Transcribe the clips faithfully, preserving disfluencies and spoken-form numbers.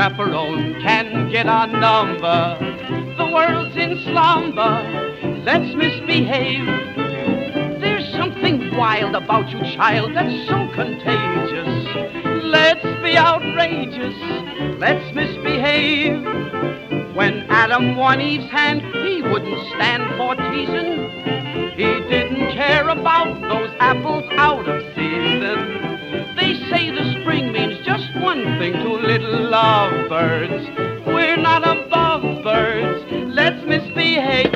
chaperone can get our number. The world's in slumber, let's misbehave. There's something wild about you, child, that's so contagious. Let's be outrageous, let's misbehave. When Adam won Eve's hand, he wouldn't stand for teasing. He didn't care about those apples out of season. They say the spring means just one thing to little lovebirds. We're not above birds. Let's misbehave.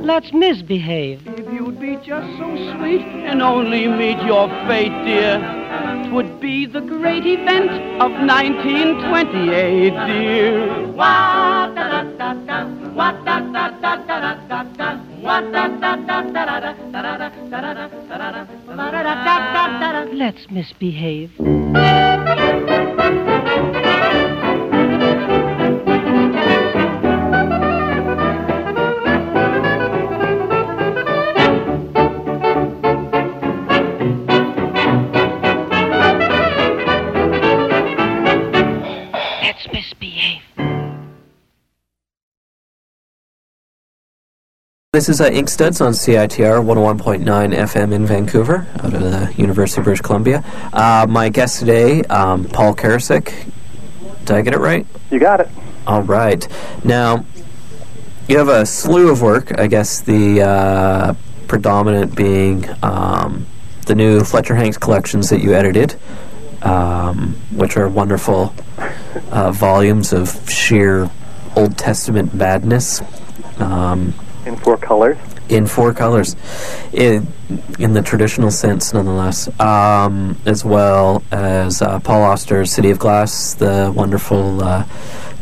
Let's misbehave. Let's misbehave. If you'd be just so sweet and only meet your fate, dear, 'twould be the great event of nineteen twenty-eight, dear. What da da da, what da da da da da da, what da da da da da da da da da. Let's misbehave. Let's misbehave. This is uh, Ink Studs on C I T R one oh one point nine F M in Vancouver, out of the University of British Columbia. Uh, my guest today, um, Paul Karasik. Did I get it right? You got it. All right. Now, you have a slew of work, I guess the uh, predominant being um, the new Fletcher Hanks collections that you edited, um, which are wonderful uh, volumes of sheer Old Testament madness. Um In four colors. In four colors, in, in the traditional sense, nonetheless. Um, as well as uh, Paul Auster's City of Glass, the wonderful uh,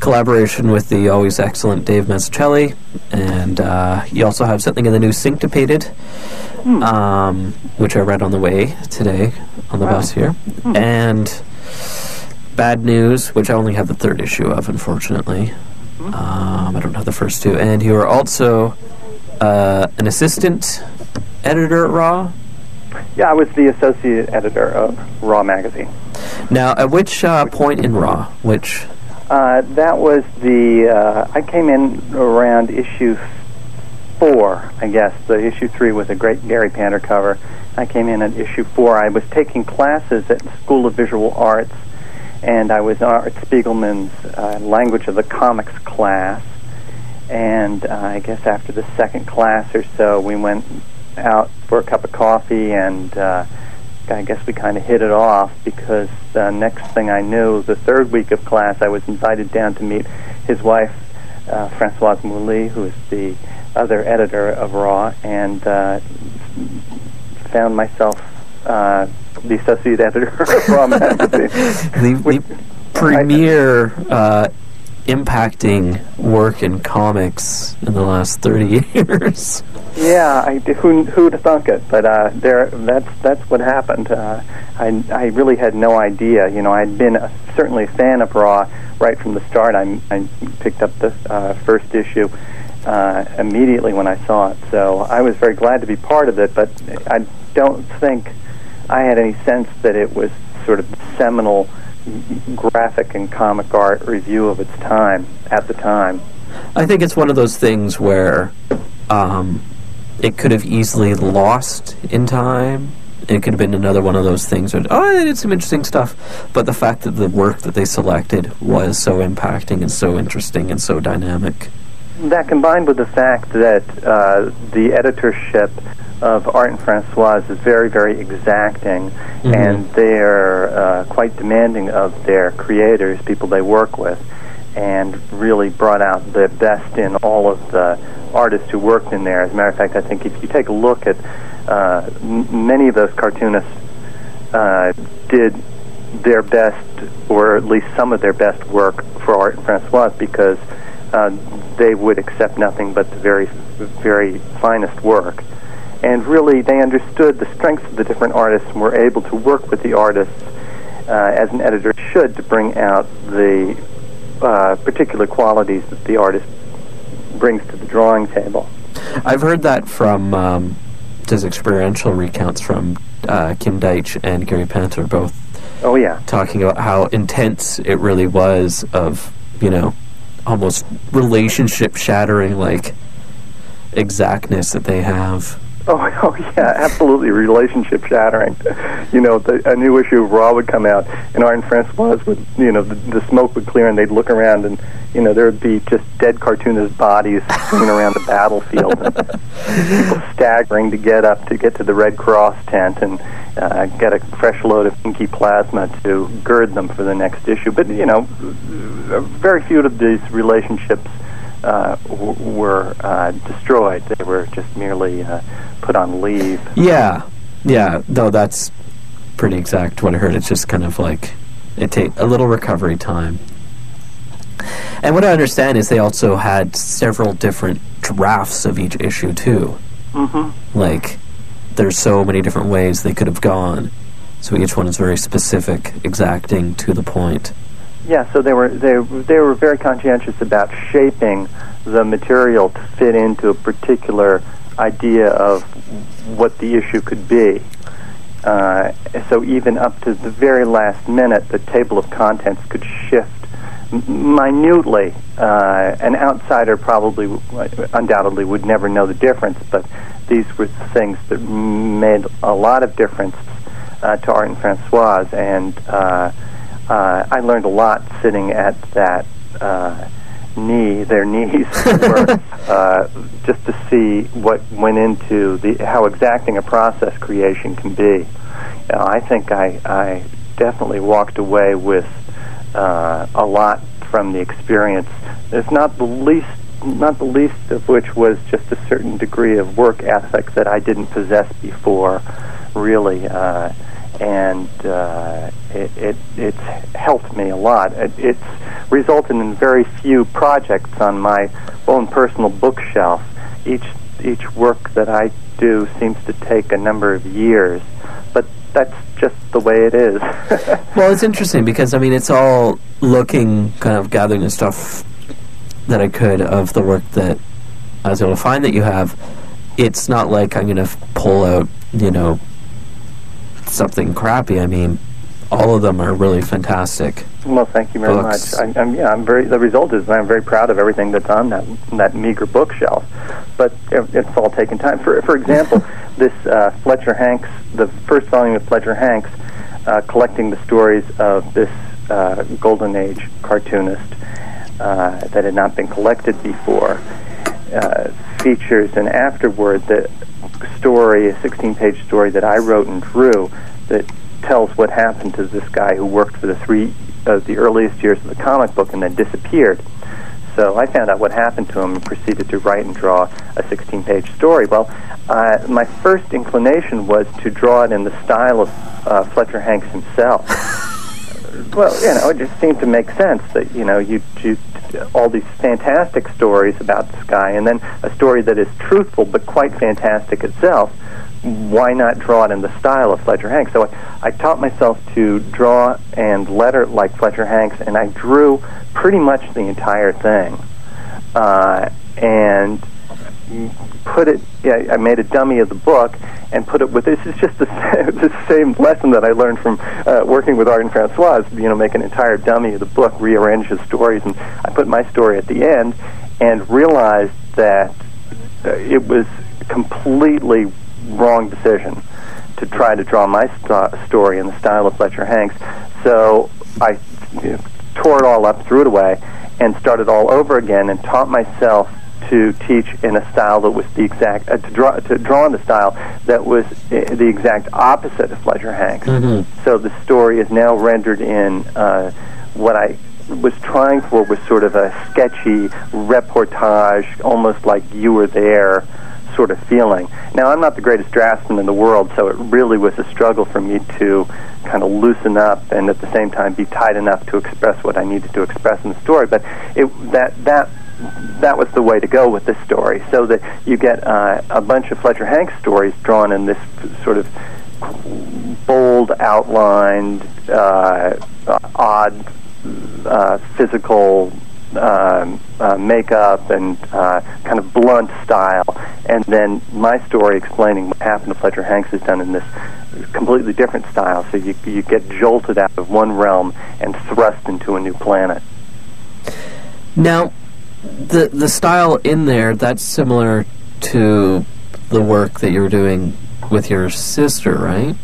collaboration with the always excellent Dave Mazzucchelli, and uh, you also have something in the new Syncopated, mm. um, which I read on the way today on the wow. bus here, mm. and Bad News, which I only have the third issue of, unfortunately. Mm. Um, I don't have the first two, and you are also. Uh, an assistant editor at RAW? Yeah, I was the associate editor of RAW magazine. Now, at which uh, point in RAW? Which? Uh, that was the... Uh, I came in around issue four, I guess. The issue three was a great Gary Panter cover. I came in at issue four. I was taking classes at the School of Visual Arts, and I was in Art Spiegelman's uh, Language of the Comics class. And uh, I guess after the second class or so, we went out for a cup of coffee, and uh, I guess we kind of hit it off, because the uh, next thing I knew, the third week of class, I was invited down to meet his wife, uh, Françoise Mouly, who is the other editor of RAW, and uh, found myself uh, the associate editor of RAW magazine. The, which, the premier... Uh, impacting work in comics in the last thirty years. Yeah, I, who, who'd have thunk it? But uh, there, that's that's what happened. Uh, I, I really had no idea. You know, I'd been a, certainly a fan of RAW right from the start. I, I picked up the uh, first issue uh, immediately when I saw it, so I was very glad to be part of it, but I don't think I had any sense that it was sort of seminal graphic and comic art review of its time at the time. I think it's one of those things where um, it could have easily lost in time. It could have been another one of those things where, oh, they did some interesting stuff, but the fact that the work that they selected was so impacting and so interesting and so dynamic. That combined with the fact that uh, the editorship of Art and Françoise is very, very exacting, mm-hmm. and they're uh, quite demanding of their creators, people they work with, and really brought out the best in all of the artists who worked in there. As a matter of fact, I think if you take a look at uh, m many of those cartoonists uh, did their best, or at least some of their best work for Art and Françoise, because uh, they would accept nothing but the very, very finest work. And really, they understood the strengths of the different artists and were able to work with the artists uh, as an editor should to bring out the uh, particular qualities that the artist brings to the drawing table. I've heard that from um, just experiential recounts from uh, Kim Deitch and Gary Panter, both. Oh yeah, talking about how intense it really was, of, you know, almost relationship shattering like exactness that they have. Oh, oh yeah, absolutely relationship shattering. You know, the, a new issue of Raw would come out, and Art and Françoise would, you know, the, the smoke would clear, and they'd look around, and you know, there would be just dead cartoonists' bodies swinging around the battlefield, and people staggering to get up to get to the Red Cross tent and uh, get a fresh load of inky plasma to gird them for the next issue. But you know, very few of these relationships Uh, w were uh, destroyed. They were just merely uh, put on leave. Yeah, yeah. No, that's pretty exact what I heard. It's just kind of like it take a little recovery time. And what I understand is they also had several different drafts of each issue too. Mm-hmm. Like there's so many different ways they could have gone. So each one is very specific, exacting, to the point. Yeah, so they were they they were very conscientious about shaping the material to fit into a particular idea of what the issue could be. Uh, so even up to the very last minute, the table of contents could shift minutely. Uh, an outsider probably, undoubtedly, would never know the difference, but these were the things that made a lot of difference uh, to Art and Françoise, and Uh, Uh, I learned a lot sitting at that uh, knee, their knees, were, uh, just to see what went into the how exacting a process creation can be. You know, I think I, I definitely walked away with uh, a lot from the experience. It's not the least, not the least of which was just a certain degree of work ethic that I didn't possess before, really. Uh, and uh, it, it, it's helped me a lot. It, it's resulted in very few projects on my own personal bookshelf. Each, each work that I do seems to take a number of years, but that's just the way it is. Well, it's interesting because, I mean, it's all looking, kind of gathering the stuff that I could of the work that I was able to find that you have. It's not like I'm going to pull out, you know, something crappy. I mean, all of them are really fantastic. Well, thank you very books. much. I, I'm, yeah, I'm very. The result is I'm very proud of everything that's on that that meager bookshelf. But it, it's all taken time. For for example, this uh, Fletcher Hanks, the first volume of Fletcher Hanks, uh, collecting the stories of this uh, golden age cartoonist uh, that had not been collected before, uh, features an afterword that. story, a sixteen page story that I wrote and drew, that tells what happened to this guy who worked for the three of uh, the earliest years of the comic book and then disappeared. So I found out what happened to him and proceeded to write and draw a sixteen page story. Well, uh, my first inclination was to draw it in the style of uh, Fletcher Hanks himself. Well, you know, it just seemed to make sense that, you know, you, you all these fantastic stories about this guy, and then a story that is truthful but quite fantastic itself. Why not draw it in the style of Fletcher Hanks? So I, I taught myself to draw and letter like Fletcher Hanks, and I drew pretty much the entire thing, uh, and put it. Yeah, I made a dummy of the book and put it with. This is just the same, the same lesson that I learned from uh, working with Art and Françoise. You know, make an entire dummy of the book, rearrange the stories, and I put my story at the end, and realized that uh, it was a completely wrong decision to try to draw my st story in the style of Fletcher Hanks. So I you know, tore it all up, threw it away, and started all over again, and taught myself to teach in a style that was the exact uh, to draw to draw in the style that was uh, the exact opposite of Fletcher Hanks. Mm-hmm. So the story is now rendered in uh, what I was trying for was sort of a sketchy reportage, almost like you were there sort of feeling. Now, I'm not the greatest draftsman in the world, so it really was a struggle for me to kind of loosen up and at the same time be tight enough to express what I needed to express in the story. But it, that that that was the way to go with this story, so that you get uh, a bunch of Fletcher Hanks stories drawn in this sort of bold, outlined, uh, odd uh, physical Um, uh, makeup and uh, kind of blunt style, and then my story explaining what happened to Fletcher Hanks is done in this completely different style, so you, you get jolted out of one realm and thrust into a new planet. Now, the, the style in there, that's similar to the work that you were doing with your sister, right?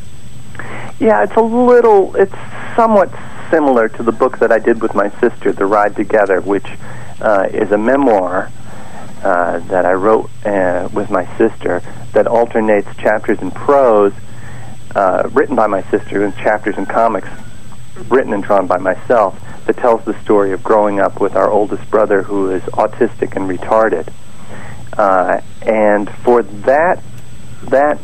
Yeah, it's a little, it's somewhat similar to the book that I did with my sister, The Ride Together, which uh, is a memoir uh, that I wrote uh, with my sister that alternates chapters in prose uh, written by my sister and chapters in comics written and drawn by myself, that tells the story of growing up with our oldest brother, who is autistic and retarded. Uh, and for that, that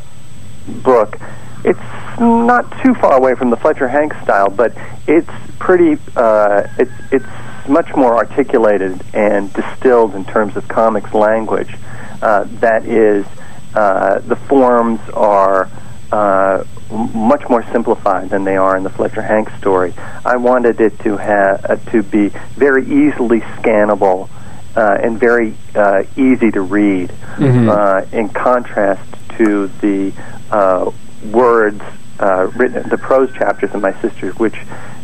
book, it's not too far away from the Fletcher Hanks style, but it's pretty, uh, it's, it's much more articulated and distilled in terms of comics language. Uh, that is, uh, the forms are uh, much more simplified than they are in the Fletcher Hanks story. I wanted it to, have, uh, to be very easily scannable uh, and very uh, easy to read, mm-hmm. uh, in contrast to the uh, words uh, written, the prose chapters of my sister, which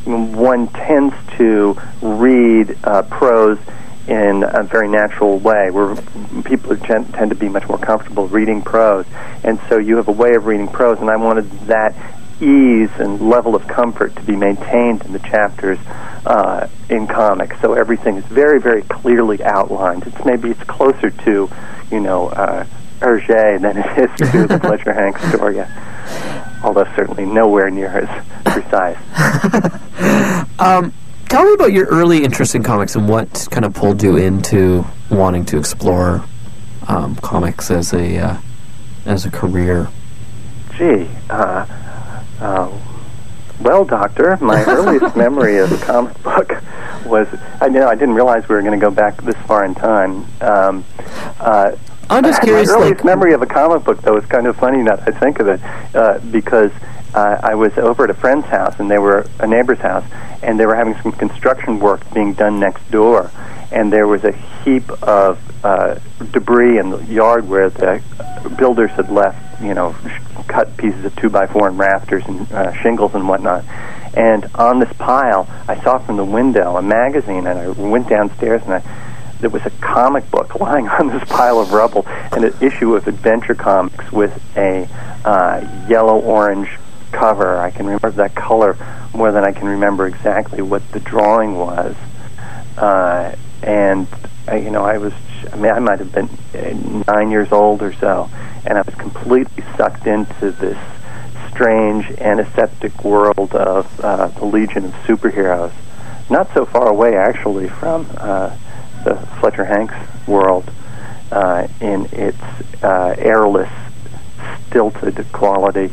one tends to read uh, prose in a very natural way, where people tend to be much more comfortable reading prose, and so you have a way of reading prose, and I wanted that ease and level of comfort to be maintained in the chapters uh, in comics. So everything is very, very clearly outlined. It's maybe it's closer to, you know, uh, Hergé than it is to the Fletcher Hanks story, although certainly nowhere near as precise. um, tell me about your early interest in comics and what kind of pulled you into wanting to explore um, comics as a uh, as a career. Gee, uh, uh, well, Doctor, my earliest memory of a comic book was, I, you know, I didn't realize we were going to go back this far in time. Um, uh, I'm just curious. My earliest like, memory of a comic book, though, is kind of funny now that I think of it, uh, because uh, I was over at a friend's house, and they were a neighbor's house, and they were having some construction work being done next door, and there was a heap of uh, debris in the yard where the builders had left, you know, sh cut pieces of two by four and rafters and uh, shingles and whatnot. And on this pile, I saw from the window a magazine, and I went downstairs and I. There was a comic book lying on this pile of rubble, and an issue of Adventure Comics with a uh, yellow-orange cover. I can remember that color more than I can remember exactly what the drawing was. Uh, and, I, you know, I was, I mean, I might have been nine years old or so, and I was completely sucked into this strange, antiseptic world of uh, the Legion of Superheroes. Not so far away, actually, from Uh, the Fletcher Hanks world uh, in its uh, airless, stilted quality.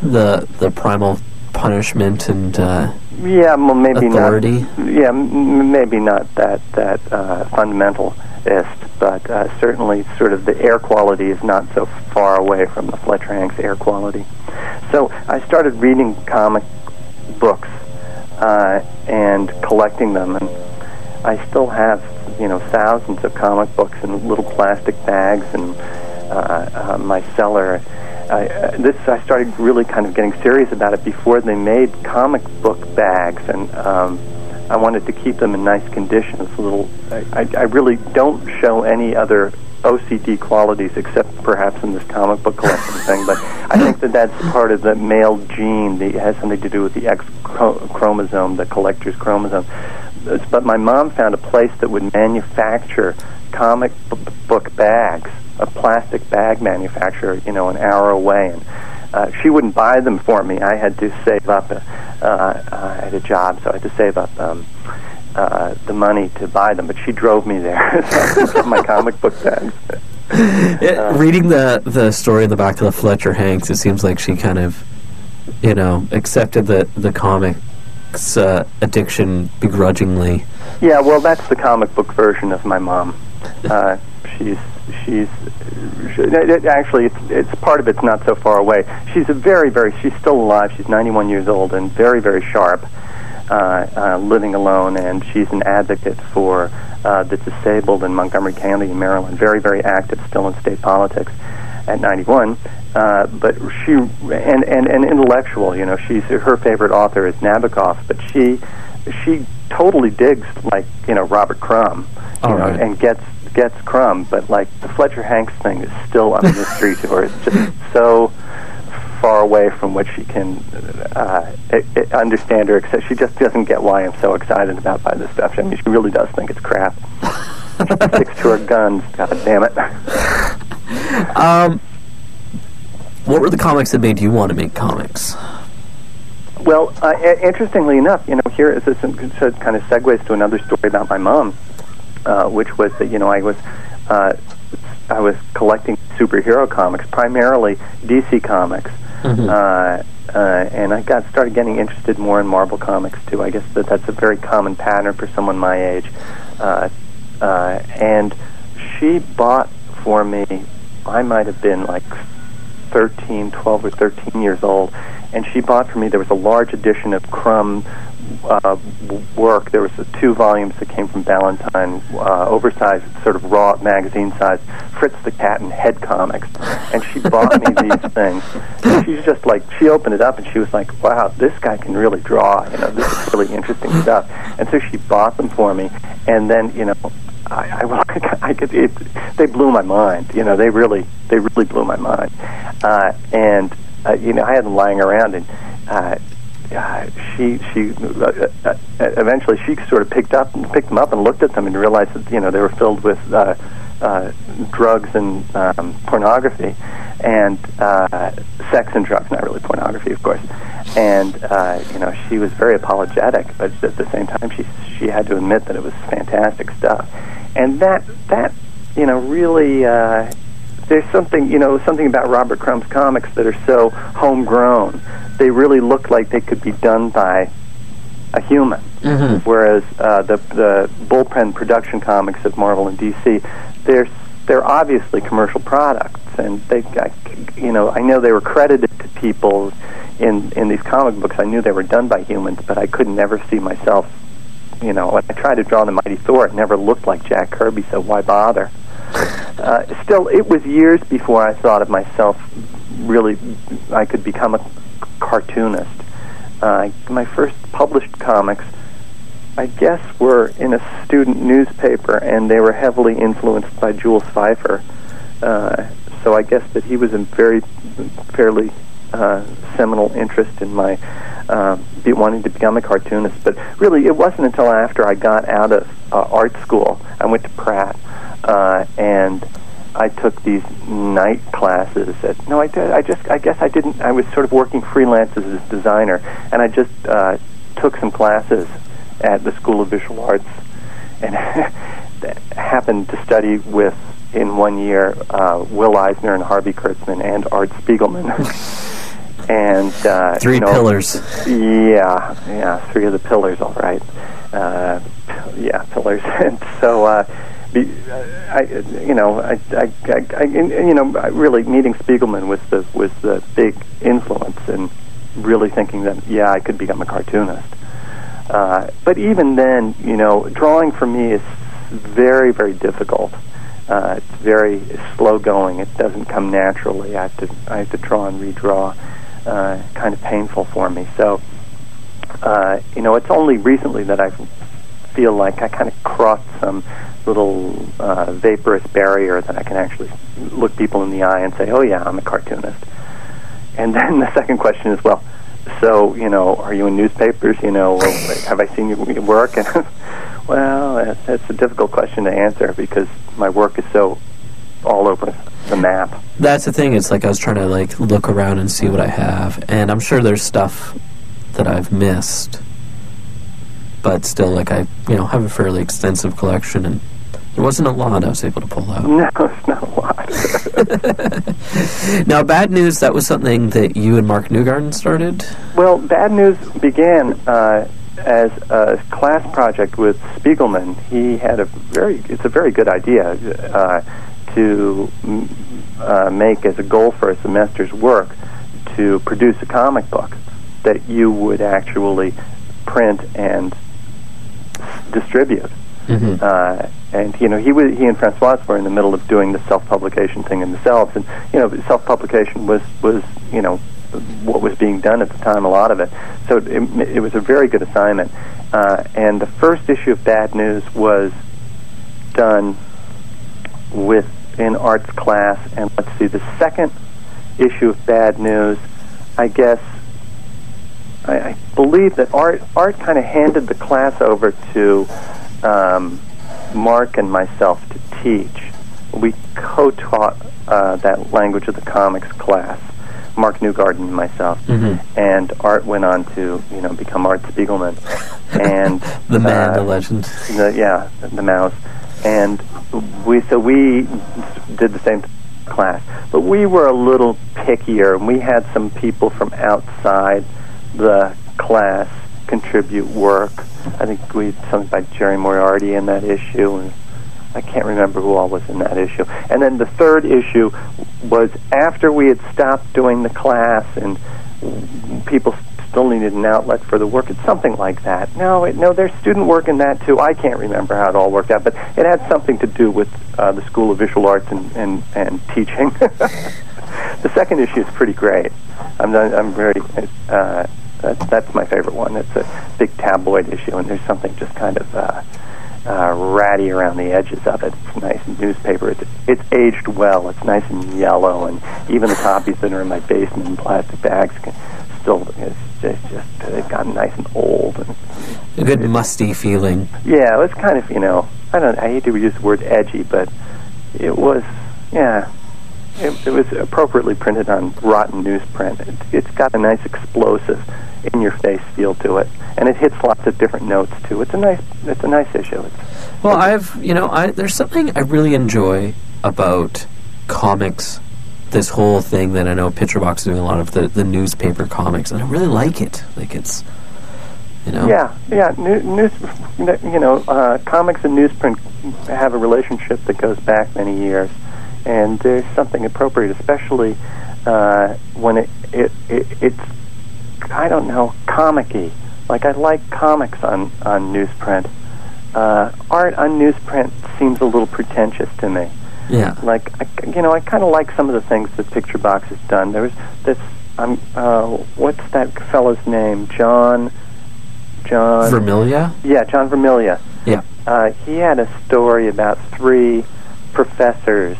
The the primal punishment and uh, yeah, well, maybe authority. Not, yeah, m maybe not that that uh, fundamentalist, but uh, certainly sort of the air quality is not so far away from the Fletcher Hanks air quality. So I started reading comic books uh, and collecting them, and I still have, you know, thousands of comic books in little plastic bags, and uh, uh, my cellar. I, uh, this I started really kind of getting serious about it before they made comic book bags, and um, I wanted to keep them in nice condition. It's a little. I, I really don't show any other O C D qualities except perhaps in this comic book collection thing, but I think that that's part of the male gene. That has something to do with the X chromosome, the collector's chromosome. But my mom found a place that would manufacture comic b book bags, a plastic bag manufacturer, you know, an hour away, and uh, she wouldn't buy them for me. I had to save up. Uh, uh, I had a job, so I had to save up um, uh, the money to buy them, but she drove me there. So my comic book bag. It, uh, reading the the story in the back of the Fletcher Hanks, it seems like she kind of, you know, accepted the the comics uh, addiction begrudgingly. Yeah, well, that's the comic book version of my mom. Uh, she's she's she, it, actually it's, it's part of it's not so far away. She's a very very she's still alive. She's ninety-one years old and very very sharp. Uh, uh, living alone, and she's an advocate for uh, the disabled in Montgomery County, Maryland. Very, very active, still in state politics at ninety-one. Uh, but she and, and and intellectual. You know, she's her favorite author is Nabokov, but she she totally digs like you know Robert Crumb, you know, right. and gets gets Crumb. But like the Fletcher Hanks thing is still on the street to her. It's just so far away from which she can uh, it, it understand or accept. She just doesn't get why I'm so excited about by this stuff. I mean, she really does think it's crap. She sticks to her guns. God damn it. Um, what were the comics that made you want to make comics? Well, uh, interestingly enough, you know, here is this so it kind of segues to another story about my mom, uh, which was that you know I was. Uh, I was collecting superhero comics, primarily D C comics, mm-hmm. uh, uh, and I got started getting interested more in Marvel comics too. I guess that that's a very common pattern for someone my age. Uh, uh, and she bought for me. I might have been like thirteen, twelve or thirteen years old, and she bought for me. There was a large edition of Crumb uh, work. There was uh, two volumes that came from Ballantine, uh, oversized, sort of raw magazine-sized Fritz the Cat and Head comics. And she bought me these things. And she's just like, she opened it up and she was like, "Wow, this guy can really draw. You know, this is really interesting stuff." And so she bought them for me. And then, you know, I, I, I, I could. It, they blew my mind. You know, they really, they really blew my mind. Uh, and uh, you know, I had them lying around and. Uh, Uh, she she uh, uh, eventually she sort of picked up and picked them up and looked at them and realized that you know they were filled with uh, uh, drugs and um, pornography and uh, sex and drugs, not really pornography, of course. And uh, you know she was very apologetic, but at the same time she she had to admit that it was fantastic stuff. And that that you know really. Uh, There's something, you know, something about Robert Crumb's comics that are so homegrown. They really look like they could be done by a human. Mm-hmm. Whereas uh, the the bullpen production comics of Marvel and D C, they're they're obviously commercial products, and they, I, you know, I know they were credited to people in in these comic books. I knew they were done by humans, but I could never see myself. You know, when I tried to draw the Mighty Thor, it never looked like Jack Kirby, so why bother? Uh, still, it was years before I thought of myself really I could become a cartoonist. Uh, my first published comics, I guess, were in a student newspaper, and they were heavily influenced by Jules Feiffer. Uh, so I guess that he was a very fairly uh, seminal interest in my uh, be wanting to become a cartoonist. But really, it wasn't until after I got out of uh, art school, I went to Pratt. Uh, and I took these night classes. At, no, I did. I just. I guess I didn't. I was sort of working freelance as a designer, and I just uh, took some classes at the School of Visual Arts, and happened to study with in one year uh, Will Eisner and Harvey Kurtzman and Art Spiegelman. And uh, three you know, pillars. Yeah, yeah, three of the pillars. All right. Uh, yeah, pillars. And so. Uh, Be, I, you know, I, I, I, I, you know, really meeting Spiegelman was the was the big influence, and in really thinking that yeah, I could become a cartoonist. Uh, but even then, you know, drawing for me is very very difficult. Uh, it's very slow going. It doesn't come naturally. I have to I have to draw and redraw. Uh, kind of painful for me. So, uh, you know, it's only recently that I feel like I kind of crossed some little uh, vaporous barrier that I can actually look people in the eye and say, oh yeah, I'm a cartoonist. And then the second question is, well, so, you know, are you in newspapers, you know, or have I seen your work? And well, that's a difficult question to answer because my work is so all over the map. That's the thing, it's like I was trying to like look around and see what I have, and I'm sure there's stuff that I've missed. but still, like, I, you know, have a fairly extensive collection, and there wasn't a lot I was able to pull out. No, it's not a lot. Now, Bad News, that was something that you and Mark Newgarden started? Well, Bad News began uh, as a class project with Spiegelman. He had a very, it's a very good idea uh, to uh, make as a goal for a semester's work to produce a comic book that you would actually print and distribute. Mm-hmm. uh, and you know, he was, he and Françoise were in the middle of doing the self-publication thing themselves, and you know, self-publication was was you know what was being done at the time, a lot of it. So it, it was a very good assignment. Uh, and the first issue of Bad News was done with an arts class, and let's see, the second issue of Bad News, I guess. I, I believe that Art Art kind of handed the class over to um, Mark and myself to teach. We co-taught uh, that Language of the Comics class, Mark Newgarden and myself, mm-hmm. and Art went on to you know become Art Spiegelman, and the man, uh, the legend, the, yeah, the mouse, and we so we did the same thing. Class, but we were a little pickier, and we had some people from outside the class contribute work. I think we had something by Jerry Moriarty in that issue, and I can't remember who all was in that issue. And then the third issue was after we had stopped doing the class, and people still needed an outlet for the work. It's something like that. No, it, no, there's student work in that too. I can't remember how it all worked out, but it had something to do with uh, the School of Visual Arts and and, and teaching. The second issue is pretty great. I'm not, I'm very uh, that, that's my favorite one. It's a big tabloid issue, and there's something just kind of uh, uh, ratty around the edges of it. It's nice newspaper. It's it's aged well. It's nice and yellow, and even the copies that are in my basement in plastic bags can still. It's, It's just, they've gotten nice and old. And a good musty feeling. Yeah, it was kind of, you know, I don't, I hate to use the word edgy, but it was, yeah, it, it was appropriately printed on rotten newsprint. It, it's got a nice explosive, in-your-face feel to it, and it hits lots of different notes too. It's a nice, it's a nice issue. It's, well, I've, you know, I, there's something I really enjoy about comics. This whole thing that I know Picturebox is doing a lot of, the, the newspaper comics, and I really like it. Like, it's, you know. Yeah, yeah. New, news, you know, uh, comics and newsprint have a relationship that goes back many years, and there's something appropriate, especially uh, when it, it, it it's, I don't know, comic-y. Like, I like comics on, on newsprint. Uh, art on newsprint seems a little pretentious to me. Yeah, like I, you know, I kind of like some of the things that Picturebox has done. There was this, um, uh, what's that fellow's name? John, John Vermilia. Yeah, John Vermilia. Yeah, uh, he had a story about three professors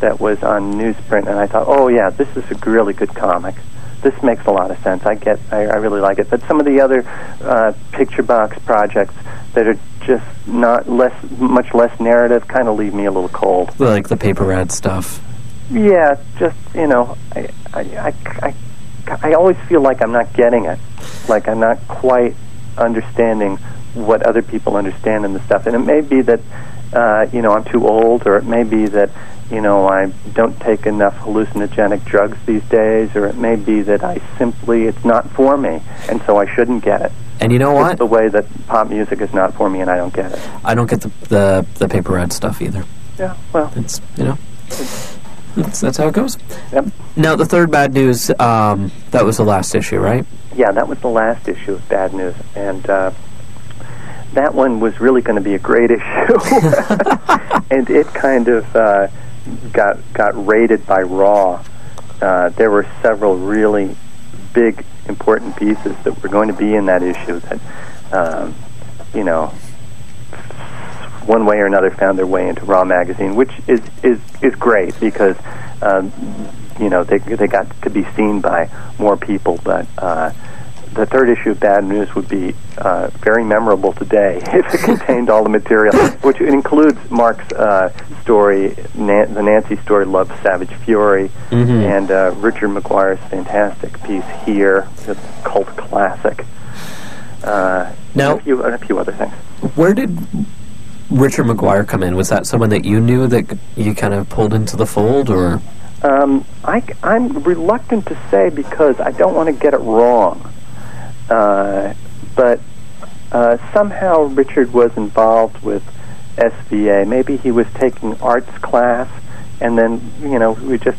that was on newsprint, and I thought, oh yeah, this is a really good comic. This makes a lot of sense. I get, I, I really like it. But some of the other uh, Picturebox projects that are just not less, much less narrative, kind of leave me a little cold. Like the paper rad stuff. Yeah, just you know, I, I, I, I, I always feel like I'm not getting it. Like I'm not quite understanding what other people understand in the stuff. And it may be that uh, you know, I'm too old, or it may be that, you know, I don't take enough hallucinogenic drugs these days, or it may be that I simply, it's not for me, and so I shouldn't get it. And you know what? It's the way that pop music is not for me, and I don't get it. I don't get the the, the paper red stuff either. Yeah, well. It's, you know, it's, it's, that's how it goes. Yep. Now, the third Bad News, um, that was the last issue, right? Yeah, that was the last issue of Bad News, and uh, that one was really going to be a great issue. And it kind of... Uh, got got raided by RAW. Uh, there were several really big, important pieces that were going to be in that issue that, um, you know, one way or another found their way into RAW magazine, which is is, is great because, um, you know, they they got to be seen by more people. But uh, the third issue of Bad News would be uh, very memorable today if it contained all the material, which includes Mark's uh, story, Nan the Nancy story, Love, Savage Fury, mm-hmm. and uh, Richard Maguire's fantastic piece here, the cult classic. Uh, Now, and a few, and a few other things. Where did Richard Maguire come in? Was that someone that you knew that you kind of pulled into the fold, or? Um, I, I'm reluctant to say because I don't want to get it wrong. Uh, but uh, somehow Richard was involved with S V A. Maybe he was taking arts class, and then, you know, we just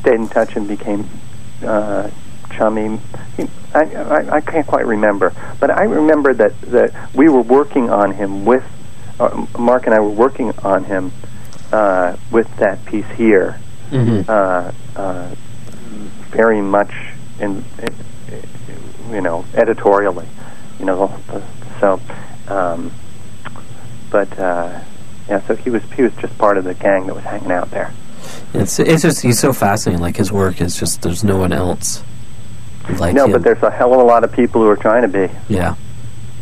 stayed in touch and became uh, chummy. I, I, I can't quite remember. But I remember that, that we were working on him with, uh, Mark and I were working on him uh, with that piece here. Mm-hmm. uh, uh, very much in, you know, editorially, you know, so, um, but, uh, yeah, so he was, he was just part of the gang that was hanging out there. It's, it's just, he's so fascinating, like, his work is just, there's no one else like No, him. But there's a hell of a lot of people who are trying to be. Yeah.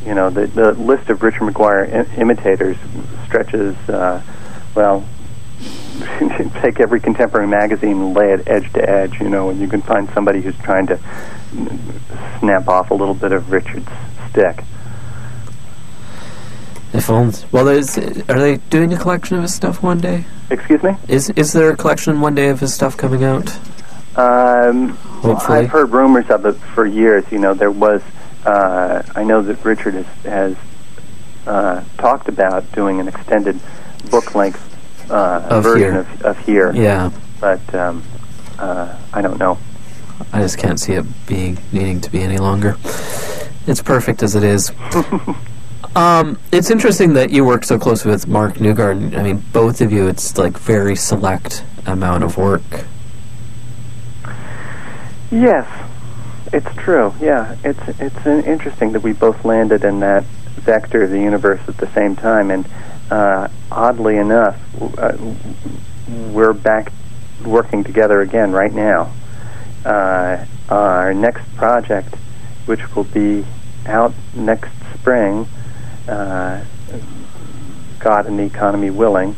You know, the, the list of Richard Maguire im- imitators stretches, uh, well... take every contemporary magazine and lay it edge to edge, you know, and you can find somebody who's trying to snap off a little bit of Richard's stick. If only. Well, there's, are they doing a collection of his stuff one day? Excuse me? Is is there a collection one day of his stuff coming out? Um, Hopefully. I've heard rumors of it for years. You know, there was, uh, I know that Richard has, has uh, talked about doing an extended book-length Uh, a version of, of here. Yeah. But um, uh, I don't know. I just can't see it being needing to be any longer. It's perfect as it is. um, it's interesting that you work so closely with Mark Newgarden. I mean, both of you, it's like very select amount of work. Yes, it's true. Yeah, it's it's an interesting that we both landed in that vector of the universe at the same time, and Uh, oddly enough, uh, we're back working together again right now. Uh, our next project, which will be out next spring, uh, God and the economy willing,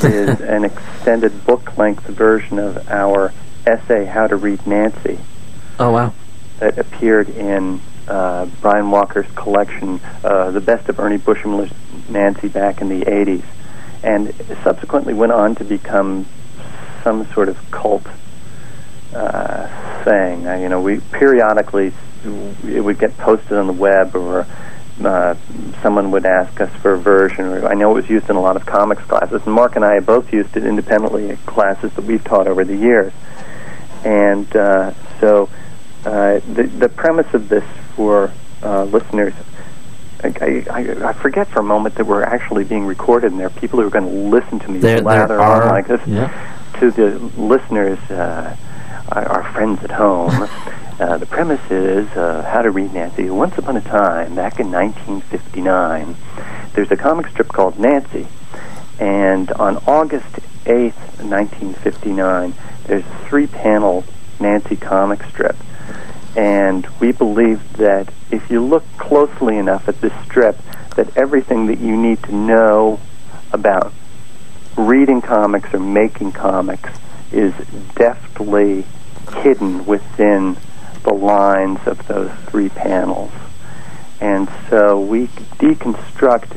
is an extended book-length version of our essay, How to Read Nancy. Oh, wow. That appeared in uh, Brian Walker's collection, uh, The Best of Ernie Bushmiller's Nancy back in the eighties, and subsequently went on to become some sort of cult uh, thing. Uh, you know, we periodically it would get posted on the web, or uh, someone would ask us for a version. Or I know it was used in a lot of comics classes, and Mark and I both used it independently at classes that we've taught over the years. And uh, so uh, the, the premise of this for uh, listeners. I, I, I forget for a moment that we're actually being recorded, and there are people who are going to listen to me there, lather there are, on like this. Yeah. To the listeners, uh, our friends at home, uh, the premise is uh, How to Read Nancy. Once upon a time, back in nineteen fifty-nine, there's a comic strip called Nancy, and on August eighth, nineteen fifty-nine, there's a three-panel Nancy comic strip. And we believe that if you look closely enough at this strip, that everything that you need to know about reading comics or making comics is deftly hidden within the lines of those three panels. And so we deconstruct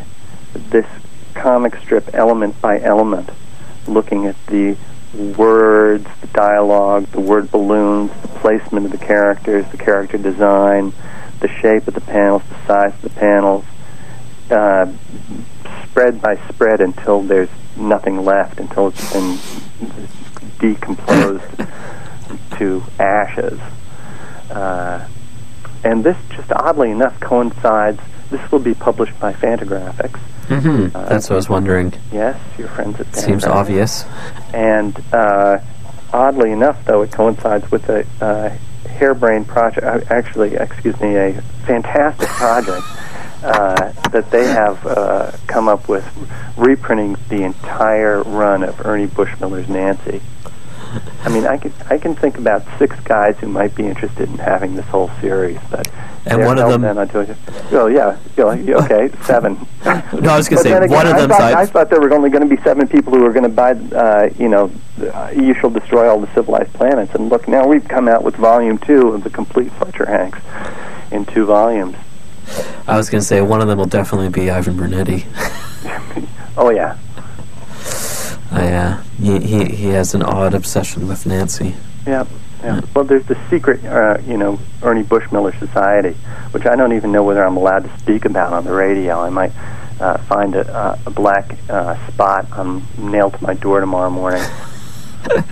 this comic strip element by element, looking at the words, the dialogue, the word balloons, the placement of the characters, the character design, the shape of the panels, the size of the panels, uh, spread by spread until there's nothing left, until it's been decomposed to ashes. Uh, and this, just oddly enough, coincides. This will be published by Fantagraphics. Mm-hmm. Uh, That's what I was wondering. Yes, your friends at Fantagraphics. Seems obvious. And uh, oddly enough, though, it coincides with a uh, harebrained project, uh, actually, excuse me, a fantastic project uh, that they have uh, come up with, reprinting the entire run of Ernie Bushmiller's Nancy. I mean, I can, I can think about six guys who might be interested in having this whole series, but... And one of them... Oh, yeah. Okay, seven. No, I was going to say, again, one of them... I thought, I thought there were only going to be seven people who were going to buy, uh, you know, uh, You Shall Destroy All the Civilized Planets. And look, now we've come out with Volume two of the complete Fletcher Hanks in two volumes. I was going to say one of them will definitely be Ivan Brunetti. Oh, yeah. I, uh, he, he, he has an odd obsession with Nancy. Yeah, yeah. Well, there's the secret, uh, you know, Ernie Bushmiller Society, which I don't even know whether I'm allowed to speak about on the radio. I might uh, find a, uh, a black uh, spot I'm nailed to my door tomorrow morning. But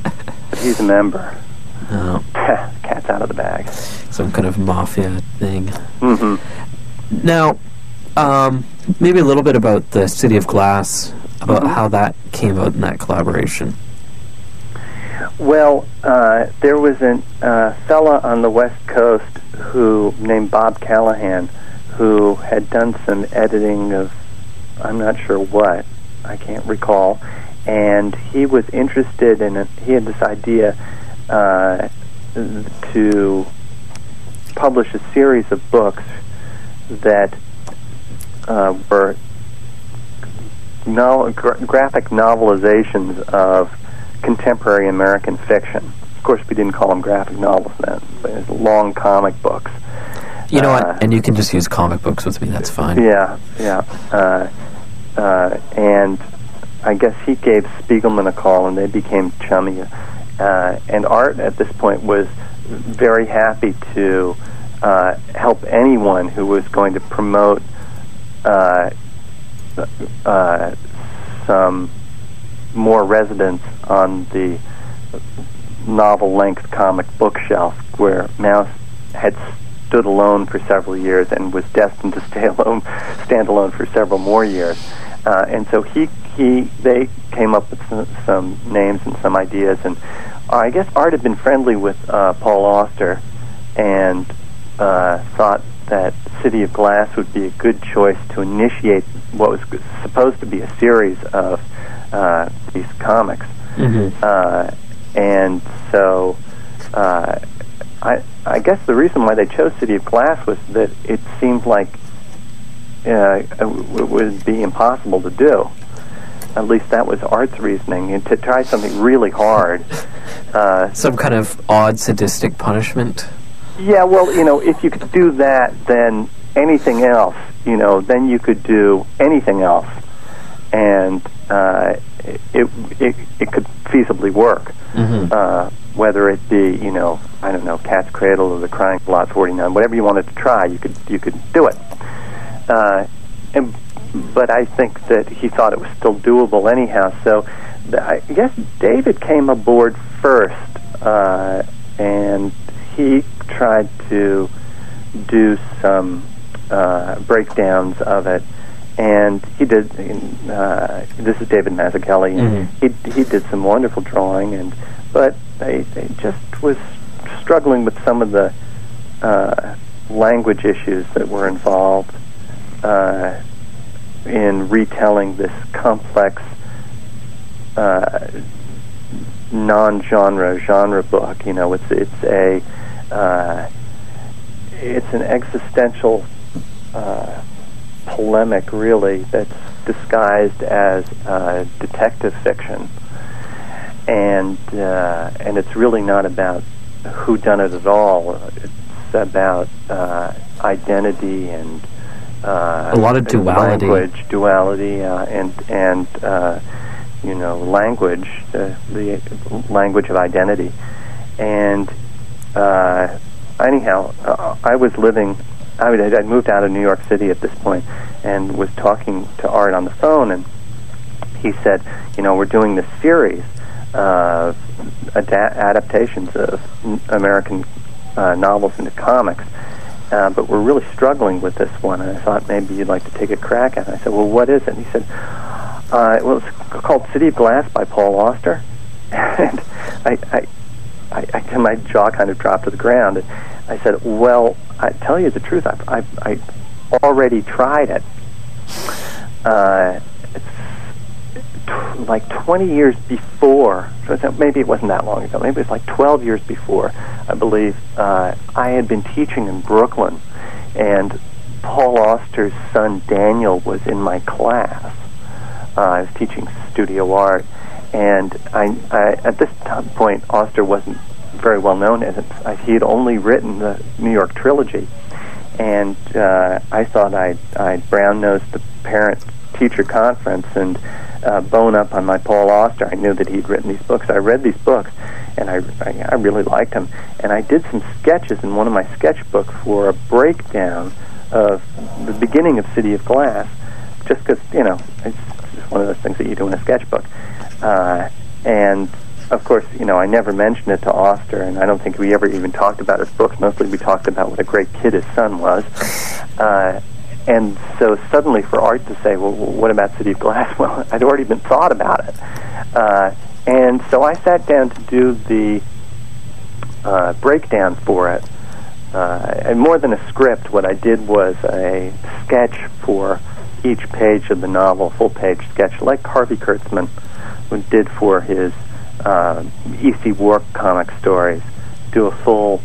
he's a member. Oh. Cat's out of the bag. Some kind of mafia thing. Mm-hmm. Now, um, maybe a little bit about the City of Glass, about mm-hmm. how that came out in that collaboration. Well, uh, there was a uh, fella on the West Coast who named Bob Callahan, who had done some editing of, I'm not sure what, I can't recall, and he was interested in it. He had this idea uh, to publish a series of books that uh, were no, gra graphic novelizations of contemporary American fiction. Of course, we didn't call them graphic novels then, but it's long comic books. You know uh, what? And you can just use comic books with me. That's fine. Yeah, yeah. Uh, uh, and I guess he gave Spiegelman a call, and they became chummy. Uh, and Art, at this point, was very happy to uh, help anyone who was going to promote uh, uh, some more residents on the novel-length comic bookshelf, where Mouse had stood alone for several years and was destined to stay alone, stand alone for several more years. Uh, and so he, he, they came up with some, some names and some ideas. And uh, I guess Art had been friendly with uh, Paul Auster and uh, thought that City of Glass would be a good choice to initiate what was supposed to be a series of Uh, these comics, mm-hmm. uh, and so uh, I, I guess the reason why they chose City of Glass was that it seemed like uh, it would be impossible to do. At least that was Art's reasoning, and to try something really hard. Uh, Some kind of odd sadistic punishment. Yeah, well, you know, if you could do that, then anything else, you know, then you could do anything else, and Uh, it, it it could feasibly work, mm-hmm. uh, whether it be, you know, I don't know, Cat's Cradle or the Crying Lot forty-nine, whatever you wanted to try, you could you could do it. Uh, and but I think that he thought it was still doable anyhow. So the, I guess David came aboard first, uh, and he tried to do some uh, breakdowns of it. And he did, uh, this is David Mazzucchelli, and mm-hmm. he, he did some wonderful drawing, and but they, they just was struggling with some of the uh, language issues that were involved uh, in retelling this complex uh, non-genre genre book. You know, it's, it's, a, uh, it's an existential Uh, polemic, really, that's disguised as uh, detective fiction, and uh, and it's really not about whodunit at all. It's about uh, identity and uh, a lot of duality, language, duality, uh, and and uh, you know, language, uh, the language of identity, and uh, anyhow, uh, I was living. I mean, I'd moved out of New York City at this point and was talking to Art on the phone, and he said, you know, we're doing this series of ad adaptations of American uh, novels into comics, uh, but we're really struggling with this one, and I thought maybe you'd like to take a crack at it. I said, well, what is it? And he said, uh, well, it's called City of Glass by Paul Auster. And I, I, I, I, my jaw kind of dropped to the ground, and I said, well, I tell you the truth, I've, I've, I've already tried it. Uh, t like twenty years before, so maybe it wasn't that long ago, maybe it was like twelve years before, I believe, uh, I had been teaching in Brooklyn, and Paul Auster's son Daniel was in my class. Uh, I was teaching studio art, and I, I at this point, Auster wasn't very well known as it. He had only written the New York trilogy, and uh, I thought I'd, I'd brown-nosed the parent-teacher conference and uh, bone up on my Paul Auster. I knew that he'd written these books. I read these books, and I, I, I really liked them. And I did some sketches in one of my sketchbooks for a breakdown of the beginning of City of Glass, just because, you know, it's just one of those things that you do in a sketchbook. Uh, and, of course, you know, I never mentioned it to Auster, and I don't think we ever even talked about his books. Mostly we talked about what a great kid his son was. Uh, and so suddenly for Art to say, well, what about City of Glass? Well, I'd already been thought about it. Uh, and so I sat down to do the uh, breakdown for it. Uh, and more than a script, what I did was a sketch for each page of the novel, full-page sketch, like Harvey Kurtzman did for his Uh, E C Warp comic stories, do a full,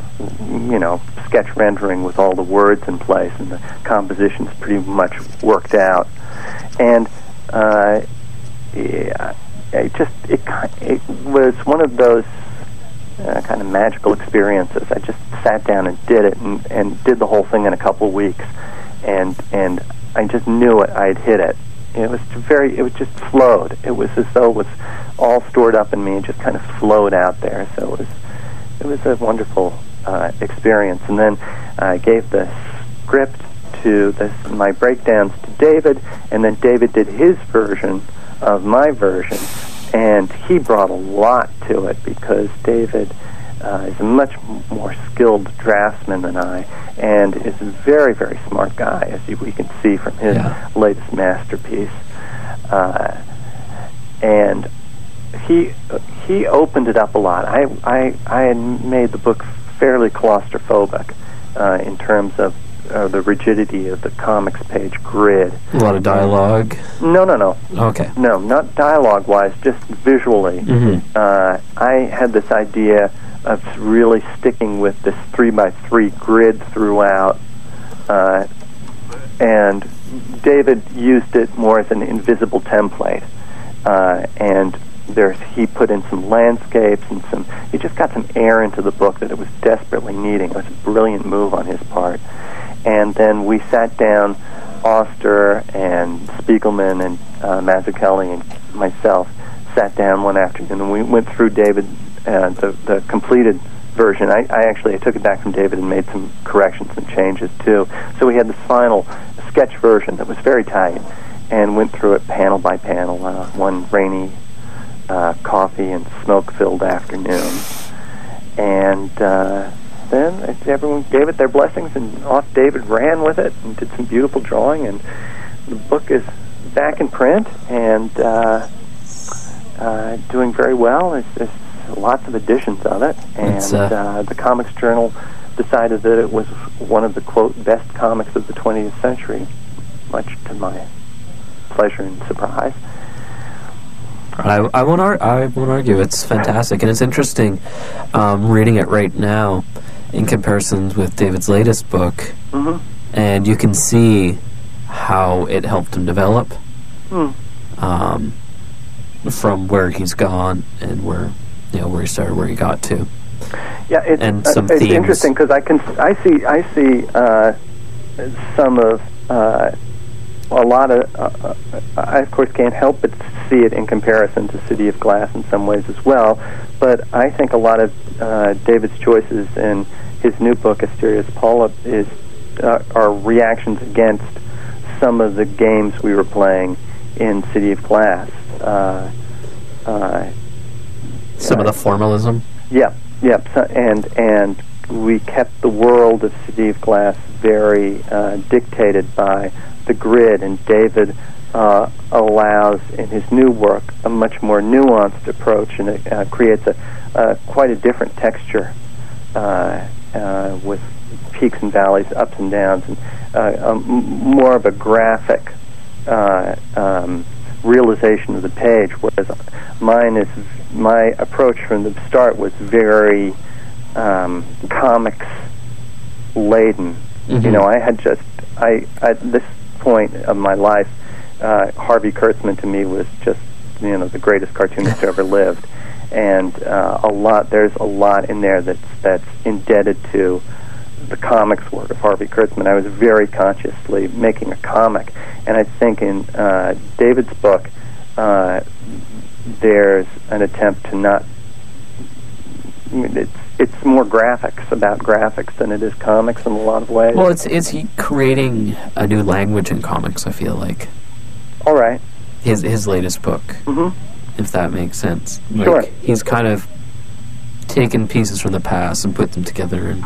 you know, sketch rendering with all the words in place and the composition's pretty much worked out. And uh, it just, it, it was one of those uh, kind of magical experiences. I just sat down and did it and, and did the whole thing in a couple of weeks. And, and I just knew it. I had hit it. It was very, it was just flowed. It was as though it was all stored up in me and just kind of flowed out there. So it was, it was a wonderful uh, experience. And then I gave the script to this, my breakdowns to David, and then David did his version of my version. And he brought a lot to it because David uh, is a much more skilled draftsman than I, and is a very, very smart guy, as you, we can see from his yeah. latest masterpiece. Uh, and he he opened it up a lot. I I, I had made the book fairly claustrophobic uh, in terms of uh, the rigidity of the comics page grid. A lot of dialogue? No, no, no. Okay. No, not dialogue-wise, just visually. Mm-hmm. uh, I had this idea of really sticking with this three by three grid throughout, uh, and David used it more as an invisible template, uh, and there's, he put in some landscapes and some, he just got some air into the book that it was desperately needing. It was a brilliant move on his part. And then we sat down, Auster and Spiegelman and uh, Mazzucchelli and myself sat down one afternoon, and we went through David. Uh, the, the completed version, I, I actually I took it back from David and made some corrections and changes too. So we had this final sketch version that was very tight, and went through it panel by panel uh, one rainy, uh, coffee and smoke-filled afternoon. And uh, then everyone gave it their blessings, and off David ran with it and did some beautiful drawing. And the book is back in print and uh, uh, doing very well. It's, it's lots of editions of it, and uh, uh, the Comics Journal decided that it was one of the, quote, best comics of the twentieth century, much to my pleasure and surprise. I, I, won't, ar I won't argue. It's fantastic, and it's interesting um, reading it right now in comparison with David's latest book, mm-hmm. and you can see how it helped him develop mm. um, from where he's gone and where... You know, where he started, where he got to. Yeah, it's, and some uh, it's interesting because I can I see I see uh, some of uh, a lot of uh, I of course can't help but see it in comparison to City of Glass in some ways as well. But I think a lot of uh, David's choices in his new book Asterius Polyp is uh, are reactions against some of the games we were playing in City of Glass. Uh, uh, Some of the formalism? Yep, yep. So, and and we kept the world of City of Glass very uh, dictated by the grid, and David uh, allows in his new work a much more nuanced approach, and it uh, creates a uh, quite a different texture uh, uh, with peaks and valleys, ups and downs, and uh, um, more of a graphic uh, um, realization of the page, whereas mine is... My approach from the start was very um, comics-laden. Mm-hmm. You know, I had just, I at this point of my life, uh, Harvey Kurtzman to me was just, you know, the greatest cartoonist who ever lived. And uh, a lot, there's a lot in there that's, that's indebted to the comics work of Harvey Kurtzman, I was very consciously making a comic. And I think in uh, David's book, uh, there's an attempt to not... I mean, it's, it's more graphics, about graphics, than it is comics in a lot of ways. Well, it's, it's creating a new language in comics, I feel like. All right. His, his latest book, mm-hmm. if that makes sense. Like, sure. He's kind of taken pieces from the past and put them together and,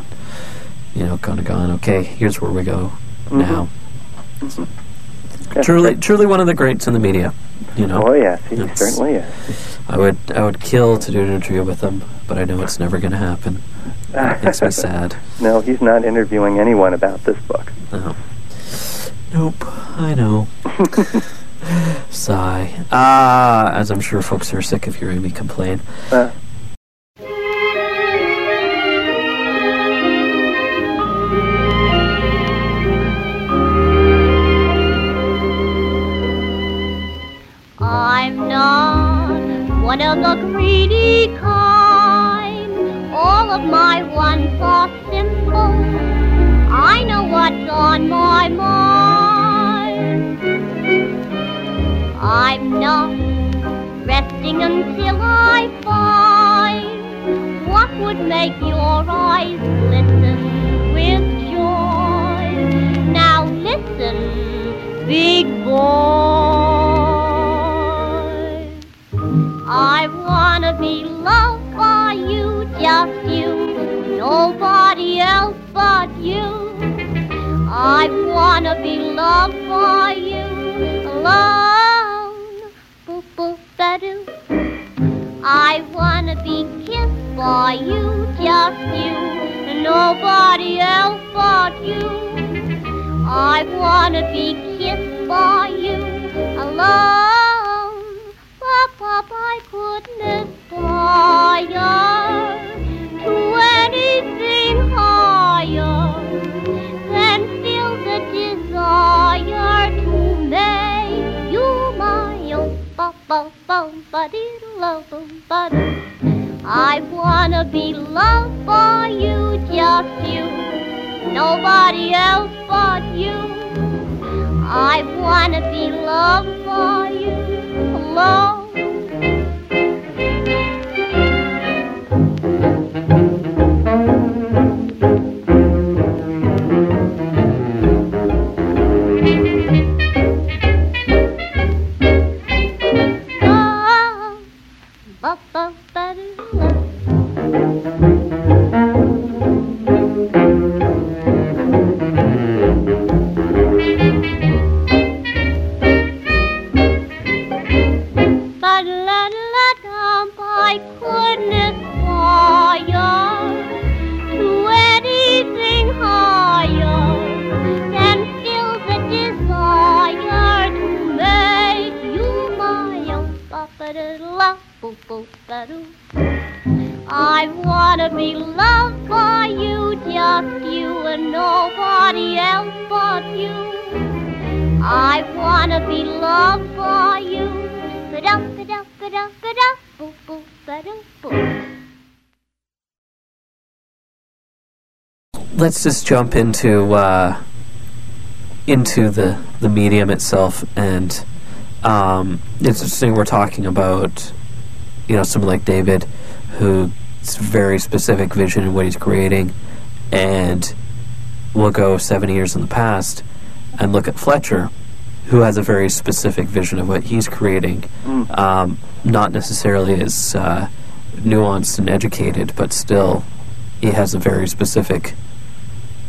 you know, kind of gone, okay, here's where we go mm-hmm. now. Mm-hmm. Okay. Truly, truly one of the greats in the media. You know, oh yes, he it's, certainly is. I would, I would kill to do an interview with him, but I know it's never going to happen. It makes me sad. No, he's not interviewing anyone about this book. No, nope, I know. Sigh. Ah, as I'm sure folks are sick of hearing me complain. Uh. I'm not one of the greedy kind. All of my wants are simple. I know what's on my mind. I'm not resting until I find what would make your eyes glisten with joy. Now listen, big boy. I wanna be loved by you, just you, nobody else but you. I wanna be loved by you, alone, boop boop ba-doo. I wanna be kissed by you, just you, nobody else but you. I wanna be kissed by you, alone. Up, I couldn't aspire to anything higher than feel the desire to make you my own. Ba ba ba ba dee lo boom ba doo. I wanna be loved by you, just you, nobody else but you. I wanna be loved by you alone. Let's just jump into uh, into the the medium itself, and um, it's interesting we're talking about, you know, someone like David, who's very specific vision in what he's creating, and we'll go seventy years in the past and look at Fletcher, who has a very specific vision of what he's creating, mm. um, not necessarily as uh, nuanced and educated, but still he has a very specific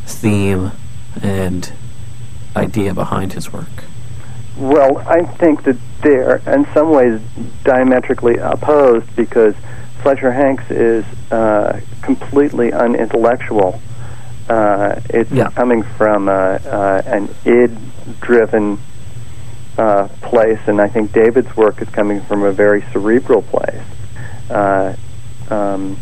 theme and idea behind his work. Well, I think that they're in some ways diametrically opposed, because Fletcher Hanks is uh, completely unintellectual. Uh, it's yeah. coming from uh, uh, an id-driven uh, place, and I think David's work is coming from a very cerebral place. Uh, um,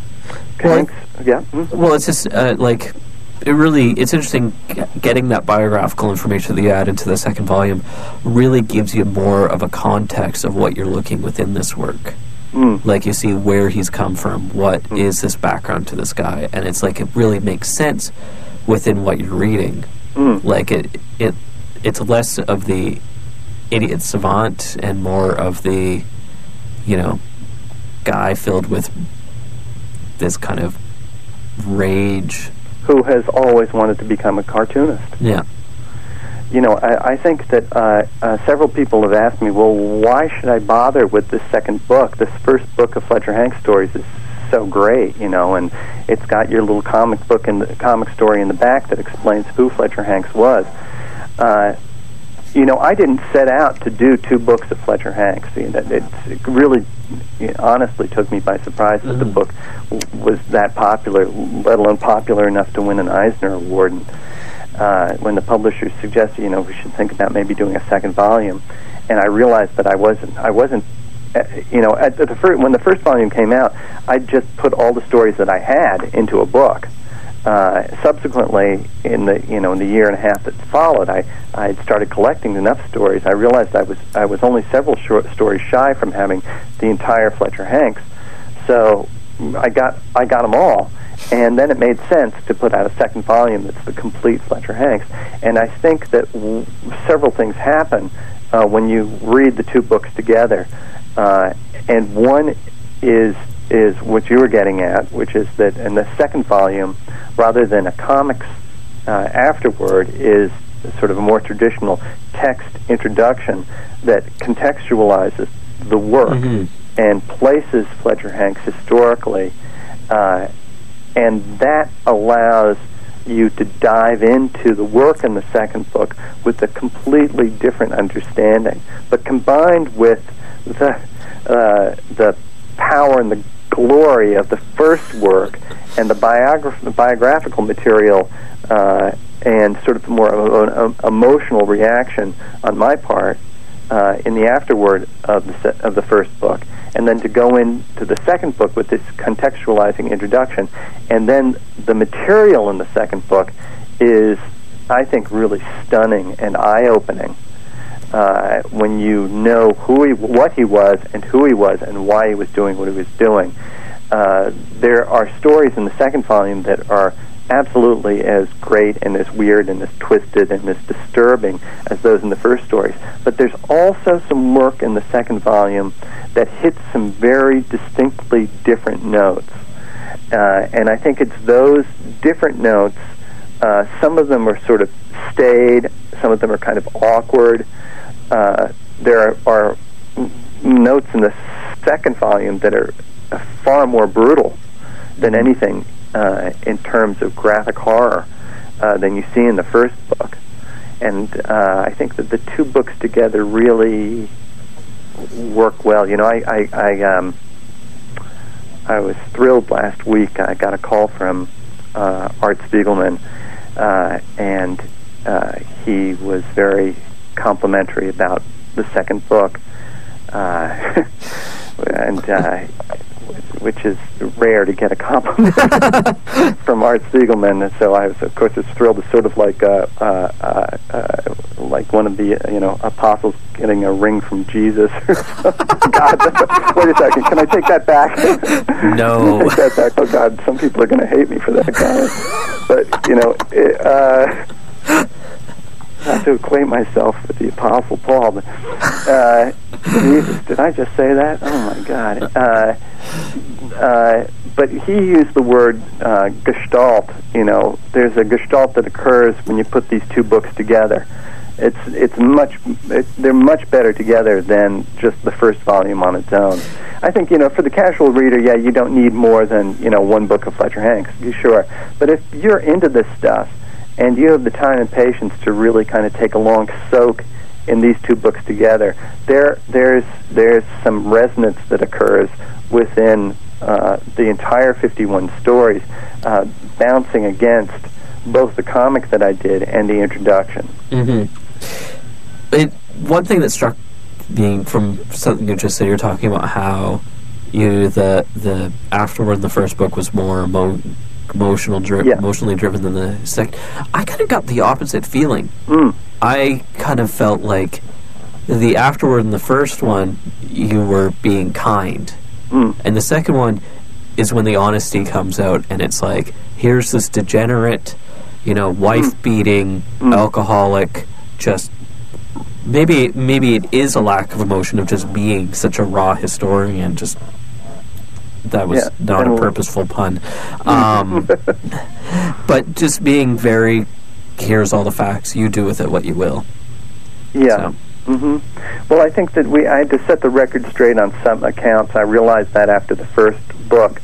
well, Hanks, yeah. Mm? Well, it's just uh, like. It really, it's interesting g- getting that biographical information that you add into the second volume really gives you more of a context of what you're looking within this work. Mm. Like, you see where he's come from, what mm. is this background to this guy, and it's like it really makes sense within what you're reading. Mm. Like it, it, it's less of the idiot savant and more of the, you know, guy filled with this kind of rage. Who has always wanted to become a cartoonist. Yeah. You know, I, I think that uh, uh, several people have asked me, well, why should I bother with this second book? This first book of Fletcher Hanks stories is so great, you know, and it's got your little comic book and the comic story in the back that explains who Fletcher Hanks was. Uh, you know, I didn't set out to do two books of Fletcher Hanks. You know, it, it really, it honestly took me by surprise that mm-hmm. the book w was that popular, let alone popular enough to win an Eisner Award. And, Uh, when the publisher suggested, you know, we should think about maybe doing a second volume, and I realized that I wasn't, I wasn't, uh, you know, at the, the first, when the first volume came out, I just put all the stories that I had into a book. Uh, subsequently, in the, you know, in the year and a half that followed, I, I had started collecting enough stories. I realized I was, I was only several short stories shy from having the entire Fletcher Hanks, so I got, I got them all. And then it made sense to put out a second volume that's the complete Fletcher Hanks. And I think that w several things happen uh, when you read the two books together. Uh, and one is is what you were getting at, which is that in the second volume, rather than a comics uh, afterward, is sort of a more traditional text introduction that contextualizes the work mm-hmm. and places Fletcher Hanks historically. Uh, And that allows you to dive into the work in the second book with a completely different understanding. But combined with the, uh, the power and the glory of the first work and the, biograph the biographical material uh, and sort of more of an emotional reaction on my part uh, in the afterword of the, se of the first book, and then to go into the second book with this contextualizing introduction. And then the material in the second book is, I think, really stunning and eye-opening uh, when you know who he, what he was and who he was and why he was doing what he was doing. Uh, there are stories in the second volume that are absolutely as great and as weird and as twisted and as disturbing as those in the first stories. But there's also some work in the second volume that hits some very distinctly different notes. Uh, and I think it's those different notes, uh, some of them are sort of staid, some of them are kind of awkward. Uh, there are, are notes in the second volume that are far more brutal than anything Uh, in terms of graphic horror uh, than you see in the first book. And uh, I think that the two books together really work well. You know, I I, I, um, I was thrilled last week. I got a call from uh, Art Spiegelman, uh, and uh, he was very complimentary about the second book. Uh, and uh, which is rare to get a compliment from Art Spiegelman, and so I was, of course, was thrilled. It's sort of like uh, uh, uh, uh, like one of the you know apostles getting a ring from Jesus. God, wait a second, can I take that back? No, take that back. Oh God, some people are going to hate me for that comment. But you know, it, uh, not to acquaint myself with the apostle Paul, but uh, Jesus, did I just say that? Oh my God. Uh, Uh, but he used the word uh, gestalt. You know, there's a gestalt that occurs when you put these two books together. It's it's much it, they're much better together than just the first volume on its own. I think you know for the casual reader, yeah, you don't need more than you know one book of Fletcher Hanks, sure. But if you're into this stuff and you have the time and patience to really kind of take a long soak in these two books together, there there's there's some resonance that occurs within uh, the entire fifty-one stories, uh, bouncing against both the comic that I did and the introduction. Mm-hmm. It, one thing that struck me from something you just said, you're talking about how you the the afterward the first book was more emo emotional dri yeah. emotionally driven than the second. I kind of got the opposite feeling. Mm. I kind of felt like the afterward in the first one, you were being kind. Mm. And the second one is when the honesty comes out, and it's like, here's this degenerate you know, wife-beating, mm. alcoholic, just... Maybe maybe it is a lack of emotion of just being such a raw historian. Just that was yeah, not a purposeful pun, um, but just being very here's all the facts. You do with it what you will. Yeah. So. Mm-hmm. Well, I think that we I had to set the record straight on some accounts. I realized that after the first book,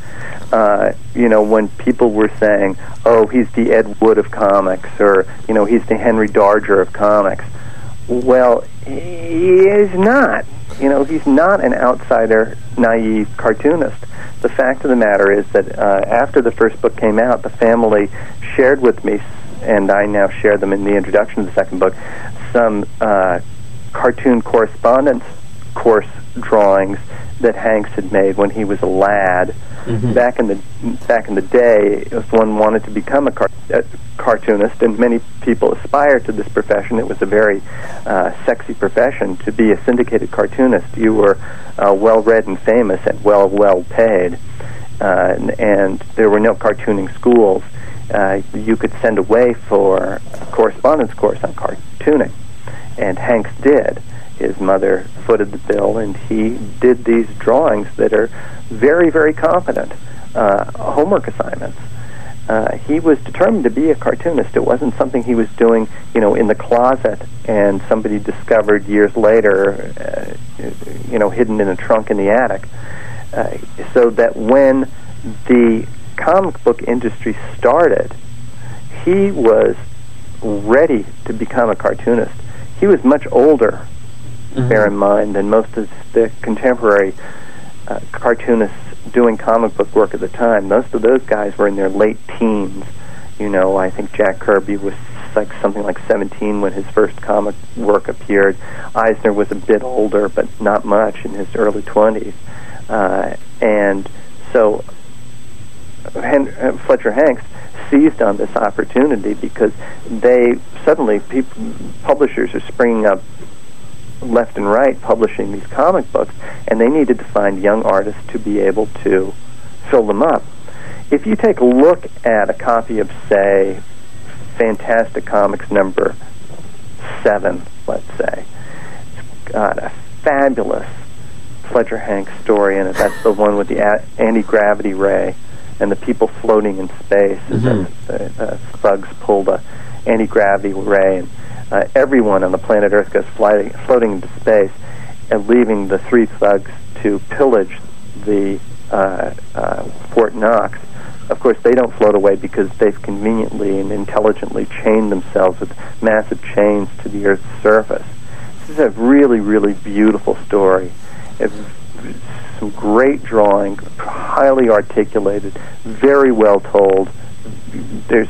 uh, you know, when people were saying, "Oh, he's the Ed Wood of comics," or you know, he's the Henry Darger of comics. Well, he is not. You know, he's not an outsider, naive cartoonist. The fact of the matter is that uh, after the first book came out, the family shared with me, and I now share them in the introduction of the second book, some uh, cartoon correspondence course drawings that Hanks had made when he was a lad. Mm-hmm. Back in the back in the day, if one wanted to become a, car a cartoonist, and many people aspire to this profession, it was a very uh, sexy profession to be a syndicated cartoonist. You were uh, well-read and famous and well, well-paid, uh, and, and there were no cartooning schools. Uh, you could send away for a correspondence course on cartooning, and Hanks did. His mother footed the bill, and he did these drawings that are very, very competent uh, homework assignments. Uh, he was determined to be a cartoonist. It wasn't something he was doing, you know, in the closet, and somebody discovered years later, uh, you know, hidden in a trunk in the attic. Uh, so that when the comic book industry started, he was ready to become a cartoonist. He was much older. Mm-hmm. Bear in mind, and most of the contemporary uh, cartoonists doing comic book work at the time, most of those guys were in their late teens. You know, I think Jack Kirby was like something like seventeen when his first comic work appeared. Eisner was a bit older, but not much, in his early twenties. Uh, and so Hen uh, Fletcher Hanks seized on this opportunity because they suddenly, people, publishers are springing up left and right publishing these comic books, and they needed to find young artists to be able to fill them up. If you take a look at a copy of, say, Fantastic Comics number seven, let's say, it's got a fabulous Fletcher Hanks story in it. That's the one with the anti-gravity ray and the people floating in space. Mm-hmm. And the thugs pull the anti-gravity ray, and Uh, everyone on the planet Earth goes flying, floating into space, and leaving the three thugs to pillage the uh, uh, Fort Knox. Of course, they don't float away because they've conveniently and intelligently chained themselves with massive chains to the Earth's surface. This is a really, really beautiful story. It's some great drawing, highly articulated, very well told. There's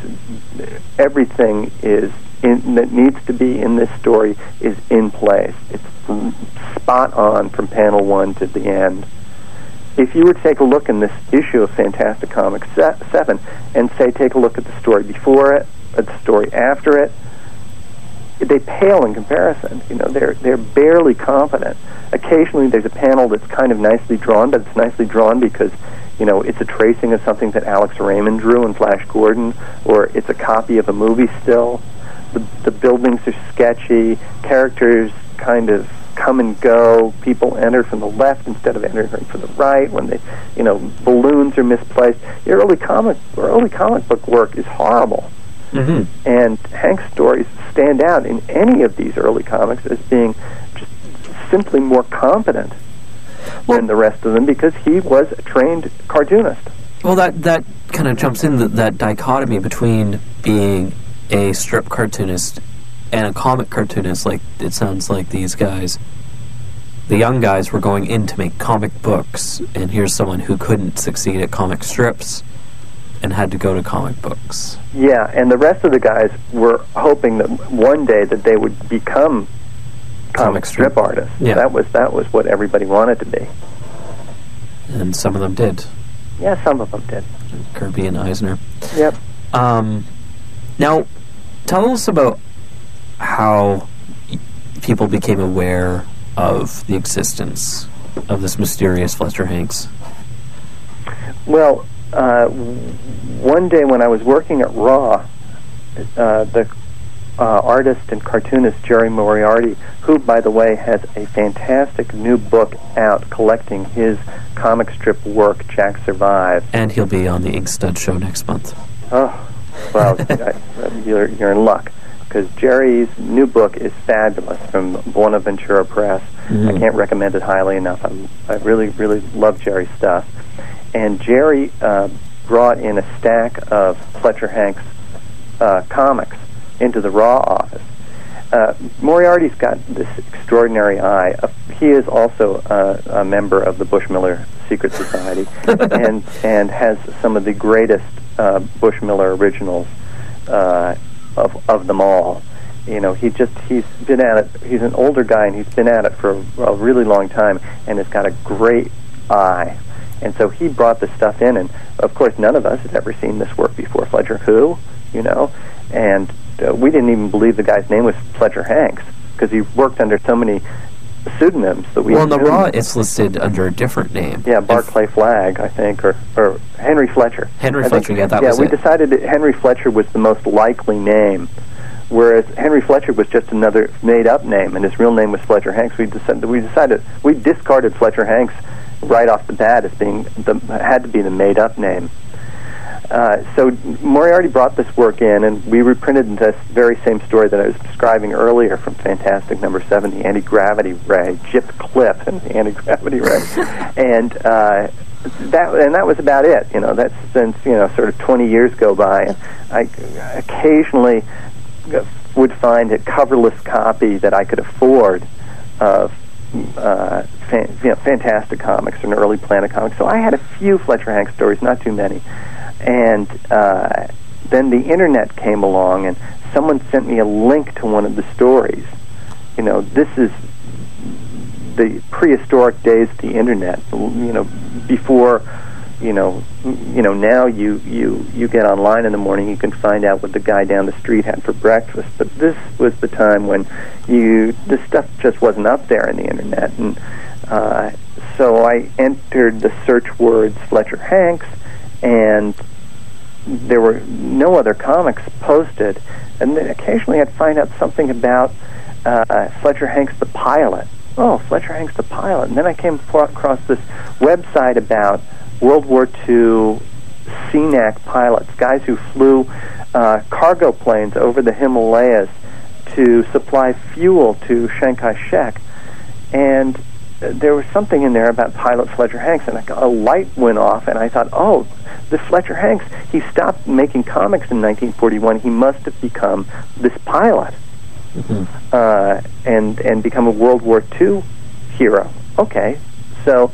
everything is. In, that needs to be in this story is in place. It's spot on from panel one to the end. If you would take a look in this issue of Fantastic Comics seven and say take a look at the story before it, at the story after it, they pale in comparison. You know, they're they're barely competent. Occasionally there's a panel that's kind of nicely drawn, but it's nicely drawn because, you know, it's a tracing of something that Alex Raymond drew and Flash Gordon, or it's a copy of a movie still. The, the buildings are sketchy, characters kind of come and go, people enter from the left instead of entering from the right, when they, you know, balloons are misplaced. Your early comic, or early comic book work is horrible. Mm-hmm. And Hank's stories stand out in any of these early comics as being just simply more competent well, than the rest of them because he was a trained cartoonist. Well, that, that kind of jumps in, the, that dichotomy between being a strip cartoonist and a comic cartoonist. Like, it sounds like these guys, the young guys, were going in to make comic books, and here's someone who couldn't succeed at comic strips and had to go to comic books. Yeah, and the rest of the guys were hoping that one day that they would become comic, comic strip, strip artists. Yeah. That was, that was what everybody wanted to be. And some of them did. Yeah, some of them did. Kirby and Eisner. Yep. Um... Now, tell us about how people became aware of the existence of this mysterious Fletcher Hanks. Well, uh, one day when I was working at RAW, uh, the uh, artist and cartoonist Jerry Moriarty, who, by the way, has a fantastic new book out collecting his comic strip work, Jack Survives. And he'll be on the Ink Stud show next month. Oh, well, you're, you're in luck, because Jerry's new book is fabulous from Buenaventura Press. Mm. I can't recommend it highly enough. I, I really, really love Jerry's stuff. And Jerry uh, brought in a stack of Fletcher Hanks uh, comics into the RAW office. Uh, Moriarty's got this extraordinary eye. Uh, he is also uh, a member of the Bushmiller Secret Society and, and has some of the greatest uh, Bushmiller originals uh, of, of them all. You know, he just, he's been at it, he's an older guy, and he's been at it for a, a really long time, and has got a great eye. And so he brought this stuff in, and of course none of us had ever seen this work before. Fletcher who? You know? And uh, we didn't even believe the guy's name was Fletcher Hanks, because he worked under so many pseudonyms that we... Well, in the RAW, it's listed under a different name. Yeah, Barclay Flagg, I think, or, or Henry Fletcher. Henry I Fletcher, think, yeah, that yeah, was Yeah, we it. decided that Henry Fletcher was the most likely name, whereas Henry Fletcher was just another made-up name, and his real name was Fletcher Hanks. We decided, we decided, we discarded Fletcher Hanks right off the bat as being the, had to be the made-up name. Uh, so Moriarty brought this work in, and we reprinted this very same story that I was describing earlier from Fantastic number seven, the anti-gravity ray, Jip Clip and the anti-gravity ray, and uh, that and that was about it. You know, that's since you know sort of twenty years go by. I occasionally would find a coverless copy that I could afford of. Uh, fan, you know, Fantastic Comics or an early Planet Comics. So I had a few Fletcher Hanks stories, not too many. And uh, then the internet came along, and someone sent me a link to one of the stories. You know, this is the prehistoric days of the internet. You know, before, you know, you know now you, you, you get online in the morning, you can find out what the guy down the street had for breakfast. But this was the time when you this stuff just wasn't up there in the internet. And uh, so I entered the search words Fletcher Hanks, and there were no other comics posted. And then occasionally I'd find out something about uh, Fletcher Hanks the Pilot. Oh, Fletcher Hanks the Pilot. And then I came across this website about World War Two C NAC pilots, guys who flew uh, cargo planes over the Himalayas to supply fuel to Chiang Kai-shek. And uh, there was something in there about pilot Fletcher Hanks, and I got, a light went off, and I thought, oh, this Fletcher Hanks, he stopped making comics in nineteen forty-one. He must have become this pilot. Mm-hmm. uh, and, and become a World War Two hero. Okay, so...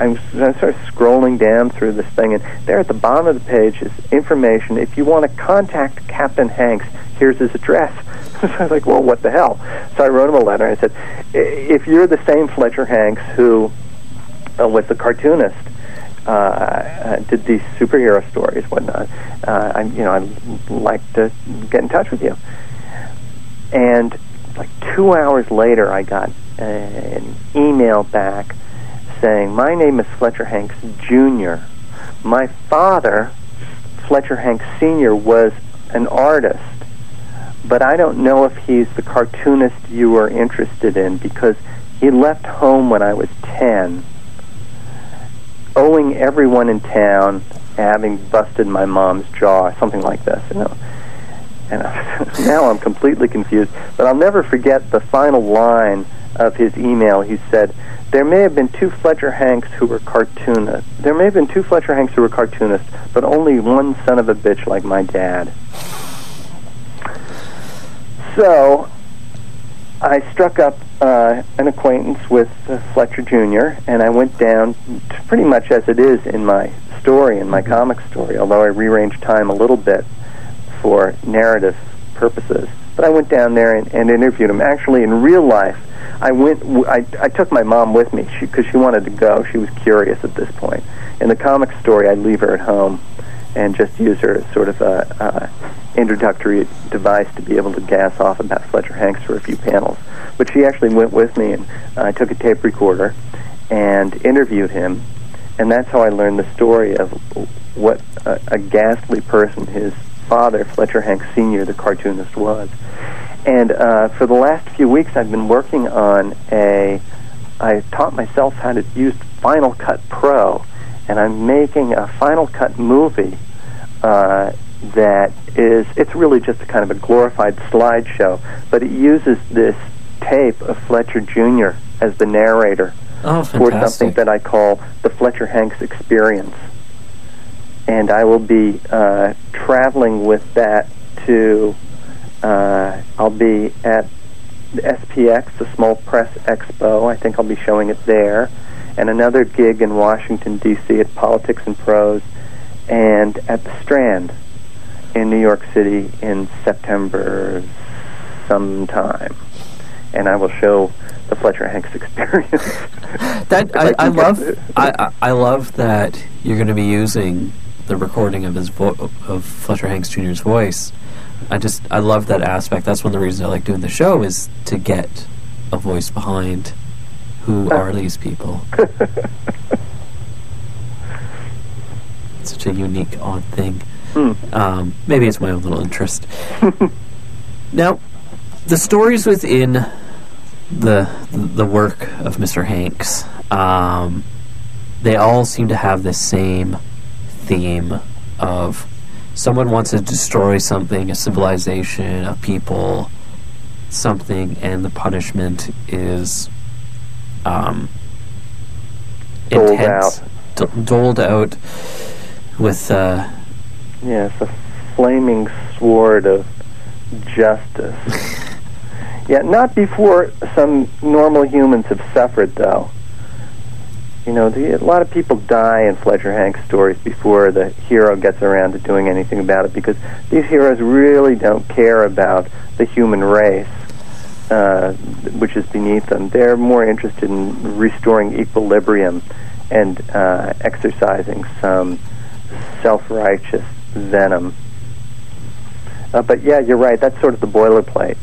I'm sort of scrolling down through this thing, and there at the bottom of the page is information. If you want to contact Captain Hanks, here's his address. So I was like, well, what the hell? So I wrote him a letter, and I said, if you're the same Fletcher Hanks who uh, was the cartoonist, uh, uh, did these superhero stories, whatnot, uh, I, you know, I'd like to get in touch with you. And like two hours later, I got an email back saying, my name is Fletcher Hanks Junior My father, Fletcher Hanks Senior, was an artist, but I don't know if he's the cartoonist you were interested in, because he left home when I was ten, owing everyone in town having busted my mom's jaw, or something like this, you know. And now I'm completely confused, but I'll never forget the final line of his email. He said, There may have been two Fletcher Hanks who were cartoonists. There may have been two Fletcher Hanks who were cartoonists, but only one son of a bitch like my dad. So I struck up uh, an acquaintance with uh, Fletcher Junior, and I went down to pretty much as it is in my story, in my comic story, although I rearranged time a little bit for narrative purposes. But I went down there and, and interviewed him. Actually, in real life, I went. W I, I took my mom with me because she, she wanted to go. She was curious at this point. In the comic story, I leave her at home and just use her as sort of a, a introductory device to be able to gas off about Fletcher Hanks for a few panels. But she actually went with me, and I took a tape recorder and interviewed him, and that's how I learned the story of what a, a ghastly person his father, Fletcher Hanks Senior, the cartoonist, was. And uh, for the last few weeks, I've been working on a... I taught myself how to use Final Cut Pro, and I'm making a Final Cut movie uh, that is... It's really just a kind of a glorified slideshow, but it uses this tape of Fletcher Junior as the narrator oh, for something that I call the Fletcher Hanks Experience. And I will be uh, traveling with that to... Uh, I'll be at the S P X, the Small Press Expo. I think I'll be showing it there. And another gig in Washington, D C at Politics and Prose, and at the Strand in New York City in September sometime. And I will show the Fletcher Hanks Experience. that I, I, I love. I, I love that you're going to be using the recording of his vo of Fletcher Hanks Junior's voice. I just I love that aspect. That's one of the reasons I like doing the show, is to get a voice behind who are these people. It's such a unique, odd thing. Mm. Um, maybe it's my own little interest. Now, the stories within the the work of Mister Hanks, um, they all seem to have the same theme of someone wants to destroy something, a civilization, a people, something, and the punishment is um, doled intense, out. doled out with... Uh, yeah, it's a flaming sword of justice. Yeah, not before some normal humans have suffered, though. You know, the, a lot of people die in Fletcher Hanks stories before the hero gets around to doing anything about it, because these heroes really don't care about the human race, uh, which is beneath them. They're more interested in restoring equilibrium and uh, exercising some self-righteous venom. Uh, but yeah, you're right, that's sort of the boilerplate.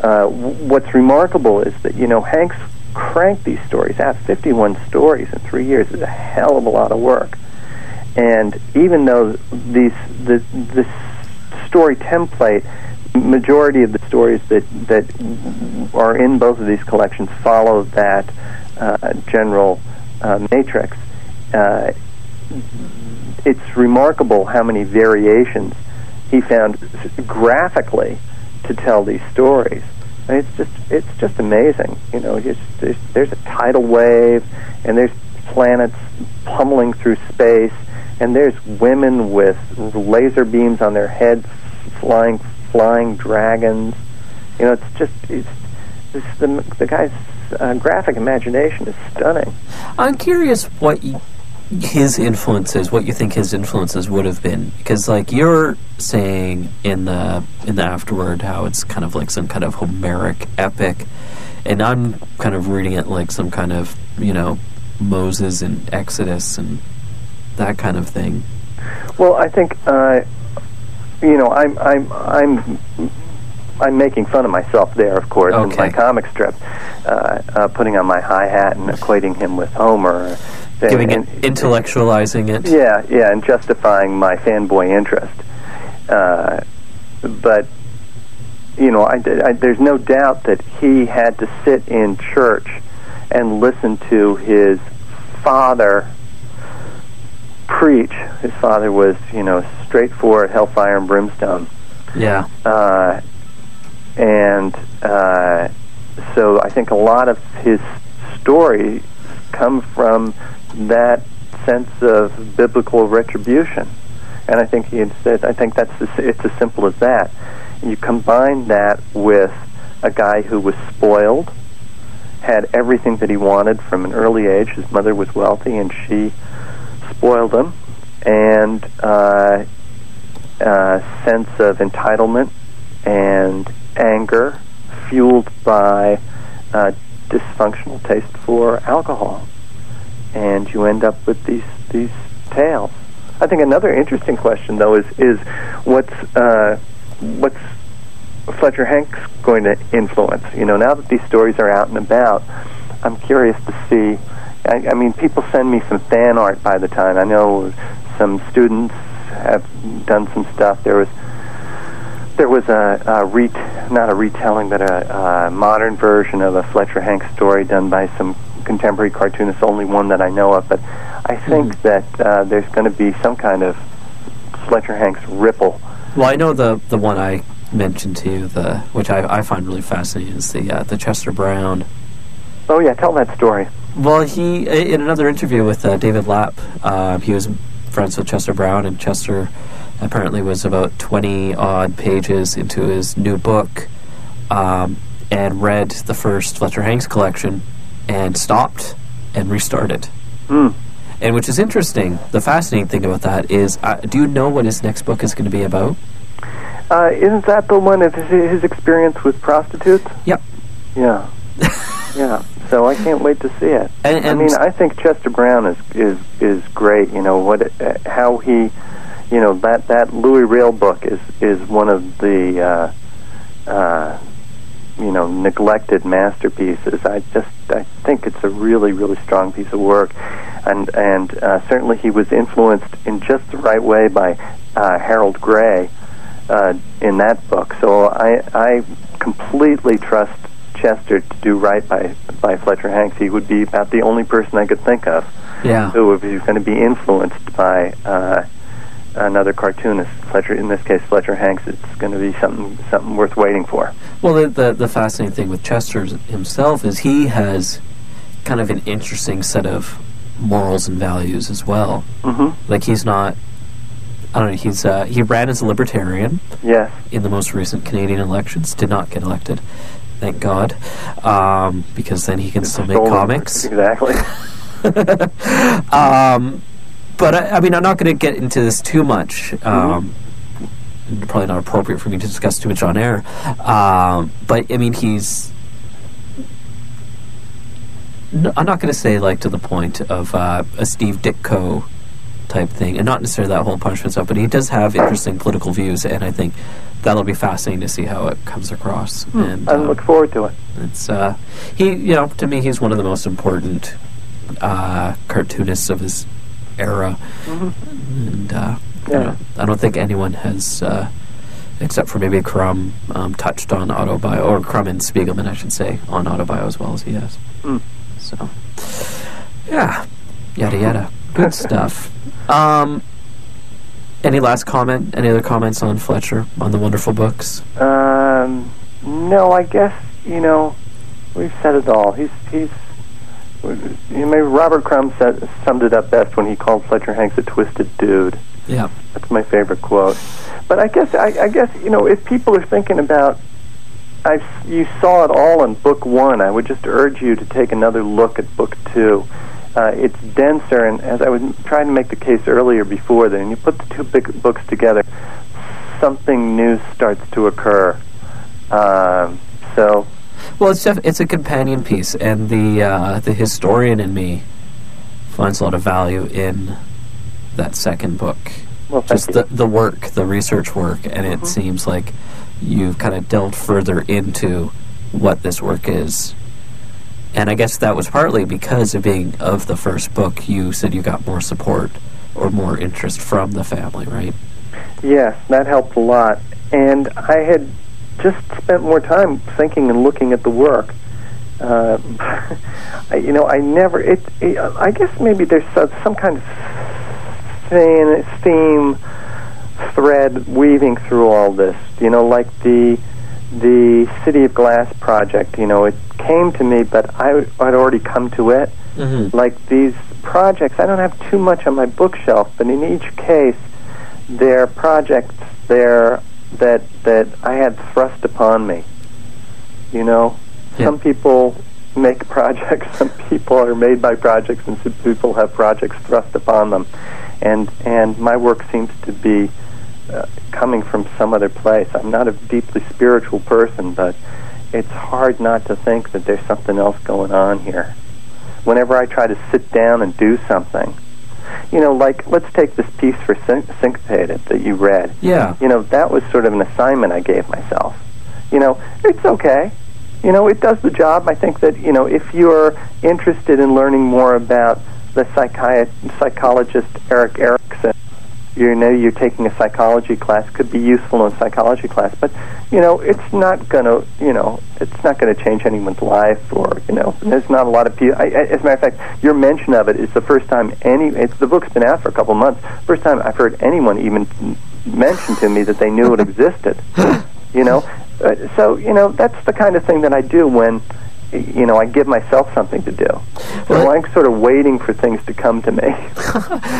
Uh, what's remarkable is that, you know, Hanks crank these stories out. fifty-one stories in three years is a hell of a lot of work. And even though these the this story template, majority of the stories that that are in both of these collections follow that uh, general uh, matrix. Uh, it's remarkable how many variations he found graphically to tell these stories. It's just it's just amazing, you know. Just, there's, there's a tidal wave, and there's planets pummeling through space, and there's women with laser beams on their heads, flying flying dragons. You know, it's just it's, it's the the guy's uh, graphic imagination is stunning. I'm curious what you, his influences, what you think his influences would have been, because like you're saying in the in the afterword how it's kind of like some kind of Homeric epic, and I'm kind of reading it like some kind of, you know, Moses and Exodus and that kind of thing. Well, I think uh, you know I'm I'm I'm I'm making fun of myself there, of course, okay. In my comic strip, uh, uh, putting on my high hat and equating him with Homer. Thing. Giving it, and, intellectualizing it. Yeah, yeah, and justifying my fanboy interest. Uh, but, you know, I, I, there's no doubt that he had to sit in church and listen to his father preach. His father was, you know, straightforward hellfire and brimstone. Yeah. Uh, and uh, so I think a lot of his story come from that sense of biblical retribution, and I think he said, I think that's as, it's as simple as that. And you combine that with a guy who was spoiled, had everything that he wanted from an early age. His mother was wealthy, and she spoiled him, and uh, a sense of entitlement and anger, fueled by Uh, dysfunctional taste for alcohol, and you end up with these these tales. I think another interesting question, though, is is what's uh, what's Fletcher Hanks going to influence? You know, now that these stories are out and about, I'm curious to see. I, I mean, people send me some fan art by the time. I know some students have done some stuff. There was there was a, a re not a retelling, but a, a modern version of a Fletcher Hanks story done by some contemporary cartoonists, only one that I know of. But I think mm-hmm. that uh, there's going to be some kind of Fletcher Hanks ripple. Well, I know the the one I mentioned to you, the which I, I find really fascinating, is the uh, the Chester Brown. Oh yeah, tell that story. Well, he in another interview with uh, David Lapp, uh, he was friends with Chester Brown, and Chester apparently was about twenty odd pages into his new book, um, and read the first Fletcher Hanks collection, and stopped and restarted. Mm. And which is interesting. The fascinating thing about that is, uh, do you know what his next book is going to be about? Uh, isn't that the one of his, his experience with prostitutes? Yep. Yeah. Yeah. So I can't wait to see it. And, and I mean, I think Chester Brown is is is great. You know what? Uh, how he, you know, that that Louis Riel book is is one of the, uh, uh, you know, neglected masterpieces. I just I think it's a really really strong piece of work, and and uh, certainly he was influenced in just the right way by uh, Harold Gray. Uh, in that book, so I, I completely trust Chester to do right by by Fletcher Hanks. He would be about the only person I could think of, yeah, who was going to be influenced by uh, another cartoonist. Fletcher, in this case, Fletcher Hanks. It's going to be something something worth waiting for. Well, the, the the fascinating thing with Chester himself is he has kind of an interesting set of morals and values as well. Mm-hmm. Like he's not. I don't know, he's, uh, he ran as a libertarian, yes, in the most recent Canadian elections, did not get elected, thank God, um, because then he can it's still make comics. Exactly. um, but, I, I mean, I'm not going to get into this too much. Um, mm-hmm. Probably not appropriate for me to discuss too much on air. Um, but, I mean, he's... No, I'm not going to say, like, to the point of uh, a Steve Ditko type thing, and not necessarily that whole punishment stuff, but he does have interesting political views, and I think that'll be fascinating to see how it comes across. Hmm. And I uh, look forward to it. It's uh, he, you know, to me, he's one of the most important uh, cartoonists of his era, mm-hmm. and uh, yeah. I, don't, I don't think anyone has, uh, except for maybe Crumb, um, touched on Autobio, or Crumb and Spiegelman, I should say, on Autobio as well as he has. Mm. So, yeah, yada yada. Good stuff. Um, any last comment? Any other comments on Fletcher, on the wonderful books? Um, no, I guess, you know, we've said it all. He's, he's, you know, maybe Robert Crumb said, summed it up best when he called Fletcher Hanks a twisted dude. Yeah. That's my favorite quote. But I guess, I, I guess, you know, if people are thinking about, I've, you saw it all in book one, I would just urge you to take another look at book two. Uh, it's denser, and as I was trying to make the case earlier before then, you put the two big books together, something new starts to occur. Uh, so, well, it's def it's a companion piece, and the uh, the historian in me finds a lot of value in that second book. Well, just the the work, the research work, and mm-hmm. it seems like you've kind of delved further into what this work is. And I guess that was partly because of being of the first book, you said you got more support or more interest from the family, right? Yes, that helped a lot. And I had just spent more time thinking and looking at the work. Uh, I, you know, I never... It, it, I guess maybe there's some kind of theme thread weaving through all this, you know, like the... the City of Glass project, you know, it came to me, but I had already come to it. Mm-hmm. Like these projects, I don't have too much on my bookshelf, but in each case, they're projects there that that I had thrust upon me. You know, yeah. Some people make projects, some people are made by projects, and some people have projects thrust upon them. And and my work seems to be Uh, coming from some other place. I'm not a deeply spiritual person, but it's hard not to think that there's something else going on here. Whenever I try to sit down and do something, you know, like let's take this piece for syn Syncopated that you read. Yeah. You know, that was sort of an assignment I gave myself. You know, it's okay. You know, it does the job. I think that, you know, if you're interested in learning more about the psychiat psychologist Eric Erickson, you know you're taking a psychology class, could be useful in a psychology class, but you know it's not gonna you know it's not gonna change anyone's life, or you know there's not a lot of people. I, as a matter of fact, your mention of it is the first time any. It's, the book's been out for a couple of months. First time I've heard anyone even mention to me that they knew it existed. You know, uh, so you know that's the kind of thing that I do when. You know, I give myself something to do. So well, I'm sort of waiting for things to come to me.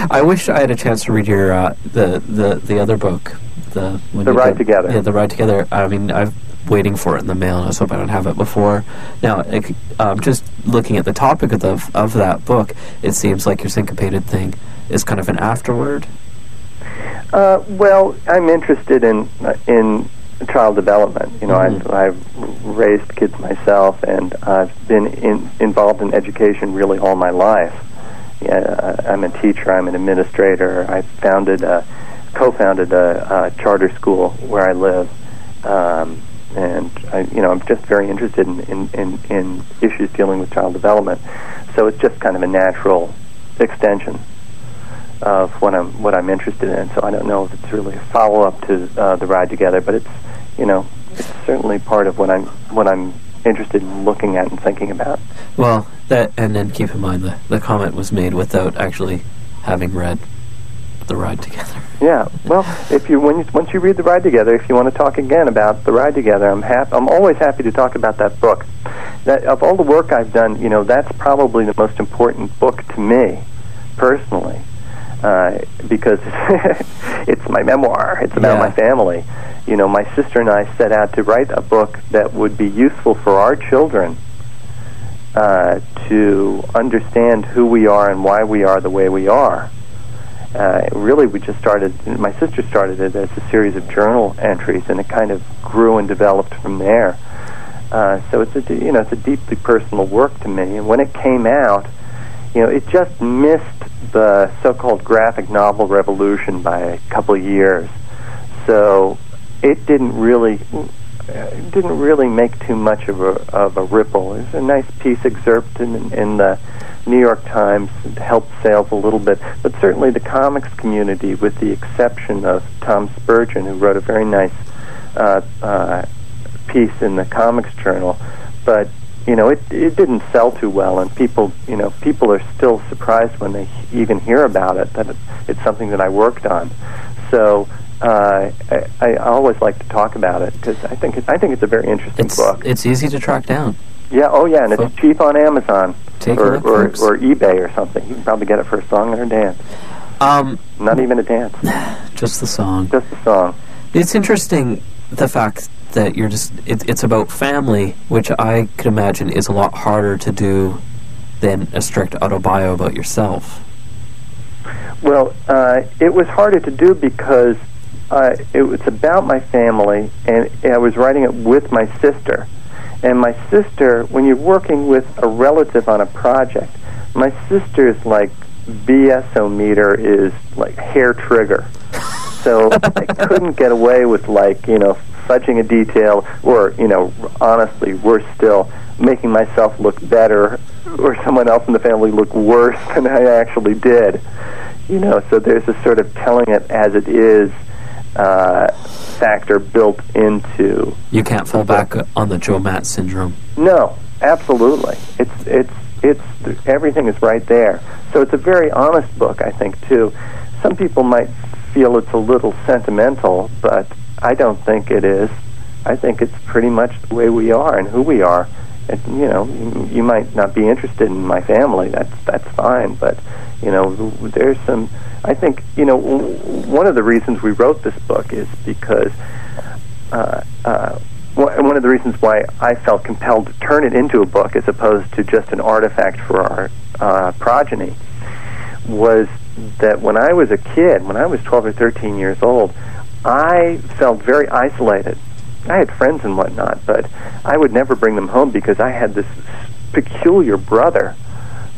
I wish I had a chance to read your uh, the the the other book, the when the Ride Together. Yeah, the Ride Together. I mean, I've waiting for it in the mail, and I was hoping I don't have it before. Now, it, um, just looking at the topic of the of that book, it seems like your Syncopated thing is kind of an afterword. Uh, well, I'm interested in uh, in. child development. You know, mm-hmm. I've, I've raised kids myself, and I've been in, involved in education really all my life. Yeah, I, I'm a teacher. I'm an administrator. I founded, a, co-founded a, a charter school where I live, um, and I, you know, I'm just very interested in, in, in, in issues dealing with child development. So it's just kind of a natural extension of what I'm what I'm interested in. So I don't know if it's really a follow up to uh, the Ride Together, but it's you know it's certainly part of what I'm what I'm interested in looking at and thinking about. Well, that and then keep in mind the the comment was made without actually having read the Ride Together. Yeah. Well, if you when you, once you read the Ride Together, if you want to talk again about the Ride Together, I'm happy. I'm always happy to talk about that book. That of all the work I've done, you know, that's probably the most important book to me personally. Uh, because it's my memoir. It's about yeah. my family. You know, my sister and I set out to write a book that would be useful for our children uh, to understand who we are and why we are the way we are. Uh, really, we just started, my sister started it as a series of journal entries, and it kind of grew and developed from there. Uh, so it's a, you know, it's a deeply personal work to me. And when it came out, you know, it just missed the so-called graphic novel revolution by a couple of years, so it didn't really it didn't really make too much of a of a ripple. There's a nice piece excerpt in, in the New York Times that helped sales a little bit, but certainly the comics community, with the exception of Tom Spurgeon, who wrote a very nice uh, uh, piece in the Comics Journal, but. You know, it it didn't sell too well, and people, you know, people are still surprised when they even hear about it, that it, it's something that I worked on. So uh, I, I always like to talk about it, because I think it, I think it's a very interesting it's, book. It's easy to track down. Yeah, oh yeah, and it's so cheap on Amazon or, or, or eBay or something. You can probably get it for a song or a dance. Um, Not even a dance. Just the song. Just the song. It's interesting, the fact that you're just it, it's about family, which I could imagine is a lot harder to do than a strict autobio about yourself. Well, uh, it was harder to do because uh, it was about my family, and I was writing it with my sister. And my sister, when you're working with a relative on a project, my sister's like B S O meter is like hair trigger. So I couldn't get away with, like, you know, fudging a detail, or, you know, honestly, worse still, making myself look better or someone else in the family look worse than I actually did. You know, so there's a sort of telling it as it is uh, factor built into... You can't fall back on the Joe Matt syndrome. No, absolutely. It's, it's, it's, everything is right there. So it's a very honest book, I think, too. Some people might feel it's a little sentimental, but I don't think it is. I think it's pretty much the way we are and who we are. And, you know, you, you might not be interested in my family. That's that's fine. But, you know, there's some... I think, you know, w one of the reasons we wrote this book is because... Uh, uh, one of the reasons why I felt compelled to turn it into a book as opposed to just an artifact for our uh, progeny was that when I was a kid, when I was twelve or thirteen years old, I felt very isolated. I had friends and whatnot, but I would never bring them home because I had this peculiar brother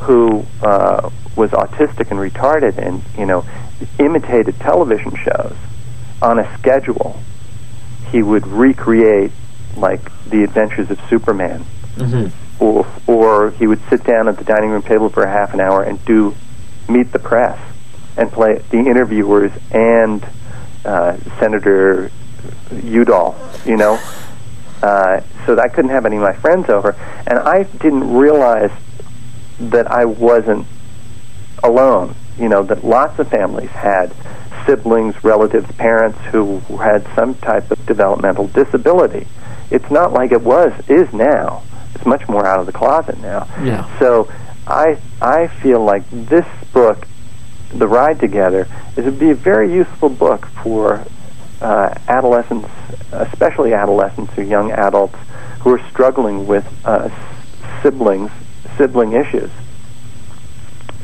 who uh, was autistic and retarded, and, you know, imitated television shows on a schedule. He would recreate, like, The Adventures of Superman. Mm-hmm. Or, or he would sit down at the dining room table for a half an hour and do Meet the Press and play the interviewers and uh, Senator Udall, you know. Uh, so I couldn't have any of my friends over, and I didn't realize that I wasn't alone, you know, that lots of families had siblings, relatives, parents who had some type of developmental disability. It's not like it was, is now. It's much more out of the closet now. Yeah. So I, I feel like this book, The Ride Together, is would be a very useful book for uh, adolescents, especially adolescents or young adults who are struggling with uh, siblings, sibling issues.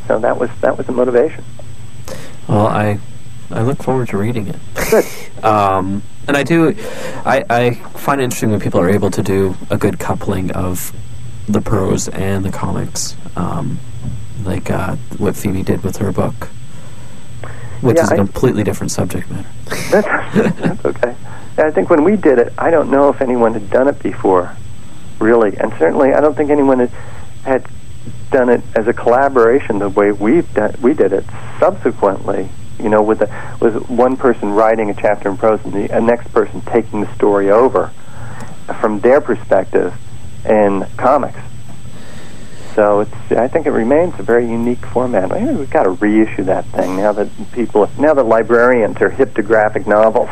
So that was that was the motivation. Well, I I look forward to reading it. Good. um, and I do, I, I find it interesting when people are able to do a good coupling of the prose and the comics, um, like uh, what Phoebe did with her book, which yeah, is a I, completely different subject matter. That's, that's okay. I think when we did it, I don't know if anyone had done it before, really. And certainly I don't think anyone had, had done it as a collaboration the way we've done, we did it subsequently, you know, with, a, with one person writing a chapter in prose and the a next person taking the story over from their perspective in comics. So it's, I think it remains a very unique format. I mean, we've got to reissue that thing now that people, now that librarians are hip to graphic novels.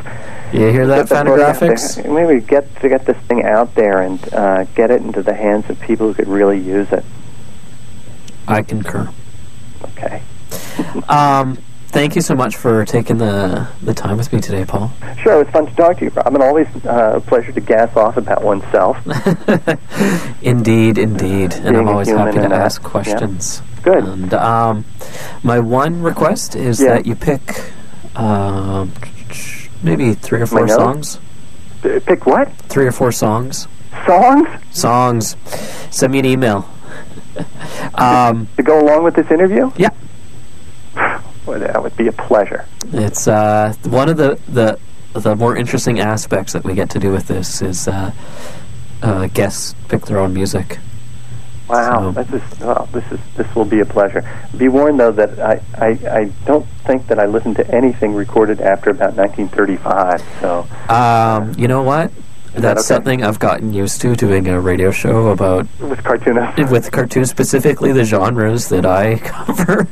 You hear that, Fantagraphics? Maybe get to get this thing out there and uh, get it into the hands of people who could really use it. I concur. Okay. um, thank you so much for taking the the time with me today, Paul. Sure, it was fun to talk to you, Rob. And always uh, a pleasure to gas off about oneself. Indeed, indeed. And I'm always happy to ask questions. Yeah. Good. And um, my one request is yeah. that you pick uh, maybe three or four songs. Pick what? Three or four songs. Songs? Songs. Send me an email. Um, to go along with this interview? Yeah. Well, that would be a pleasure. It's uh, one of the, the the more interesting aspects that we get to do with this is uh, uh, guests pick their own music. Wow, so. This is oh, this is this will be a pleasure. Be warned though that I, I, I don't think that I listened to anything recorded after about nineteen thirty-five. So um, you know what? Is That's that okay? something I've gotten used to, doing a radio show about... With cartoons. With cartoons, specifically the genres that I cover.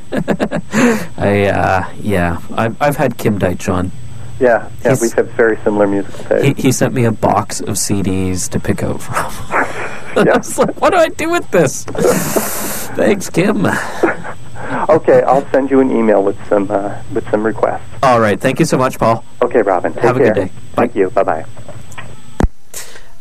I, uh, yeah. I've, I've had Kim Deitch on. Yeah, yeah we have very similar musical tastes. He, he sent me a box of C Ds to pick out from. I was like, what do I do with this? Thanks, Kim. Okay, I'll send you an email with some, uh, with some requests. All right, thank you so much, Paul. Okay, Robin. Have Take a care. Good day. Bye. Thank you. Bye-bye.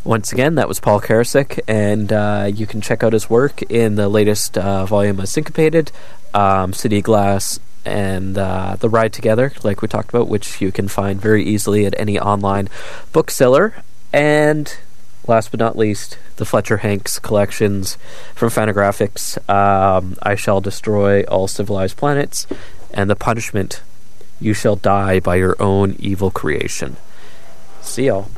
Once again, that was Paul Karasik, and uh, you can check out his work in the latest uh, volume of Syncopated, um, City of Glass, and uh, The Ride Together, like we talked about, which you can find very easily at any online bookseller. And last but not least, the Fletcher Hanks collections from Fantagraphics, um, I Shall Destroy All Civilized Planets, and The Punishment, You Shall Die by Your Own Evil Creation. See y'all.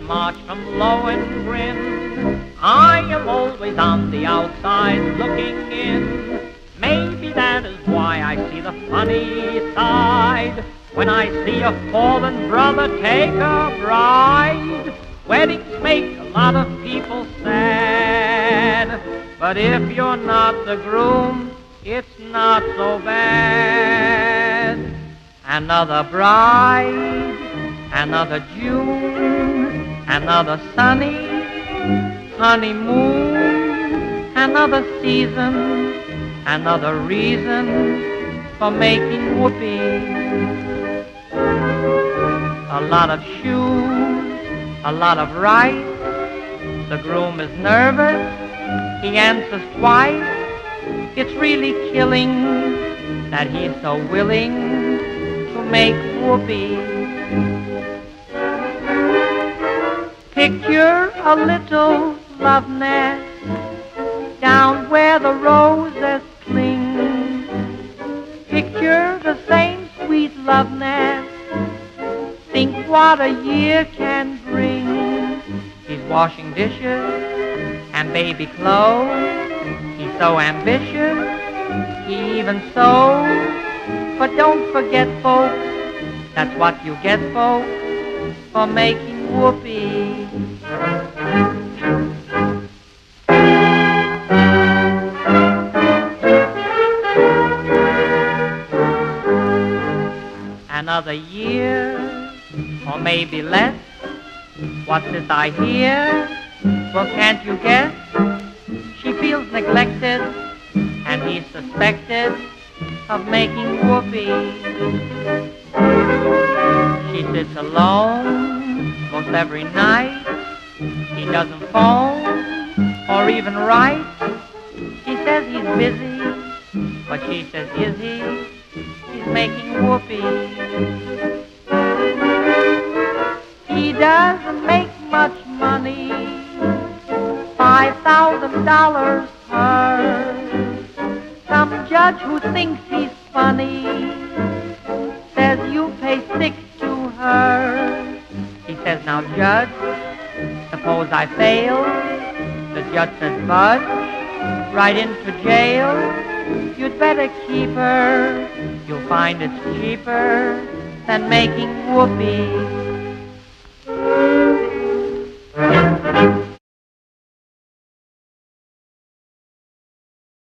March from low and grim, I am always on the outside looking in. Maybe that is why I see the funny side when I see a fallen brother take a bride. Weddings make a lot of people sad, but if you're not the groom, it's not so bad. Another bride, another June, another sunny honeymoon, another season, another reason for making whoopee. A lot of shoes, a lot of rice. The groom is nervous, he answers twice. It's really killing that he's so willing to make whoopee. Picture a little love nest, down where the roses cling. Picture the same sweet love nest, think what a year can bring. He's washing dishes and baby clothes, he's so ambitious, he even sews. But don't forget, folks, that's what you get, folks, for making whoopee. Another year, or maybe less, what's this I hear? Well, can't you guess? She feels neglected, and he's suspected of making whoopee. She sits alone most every night. He doesn't phone or even write. She says he's busy, but she says, is he? He's making whoopee. He doesn't make much money, five thousand dollars per. Some judge who thinks he's funny says you pay six. He says, now judge, suppose I fail. The judge says, budge, right into jail. You'd better keep her, you'll find it's cheaper than making whoopee.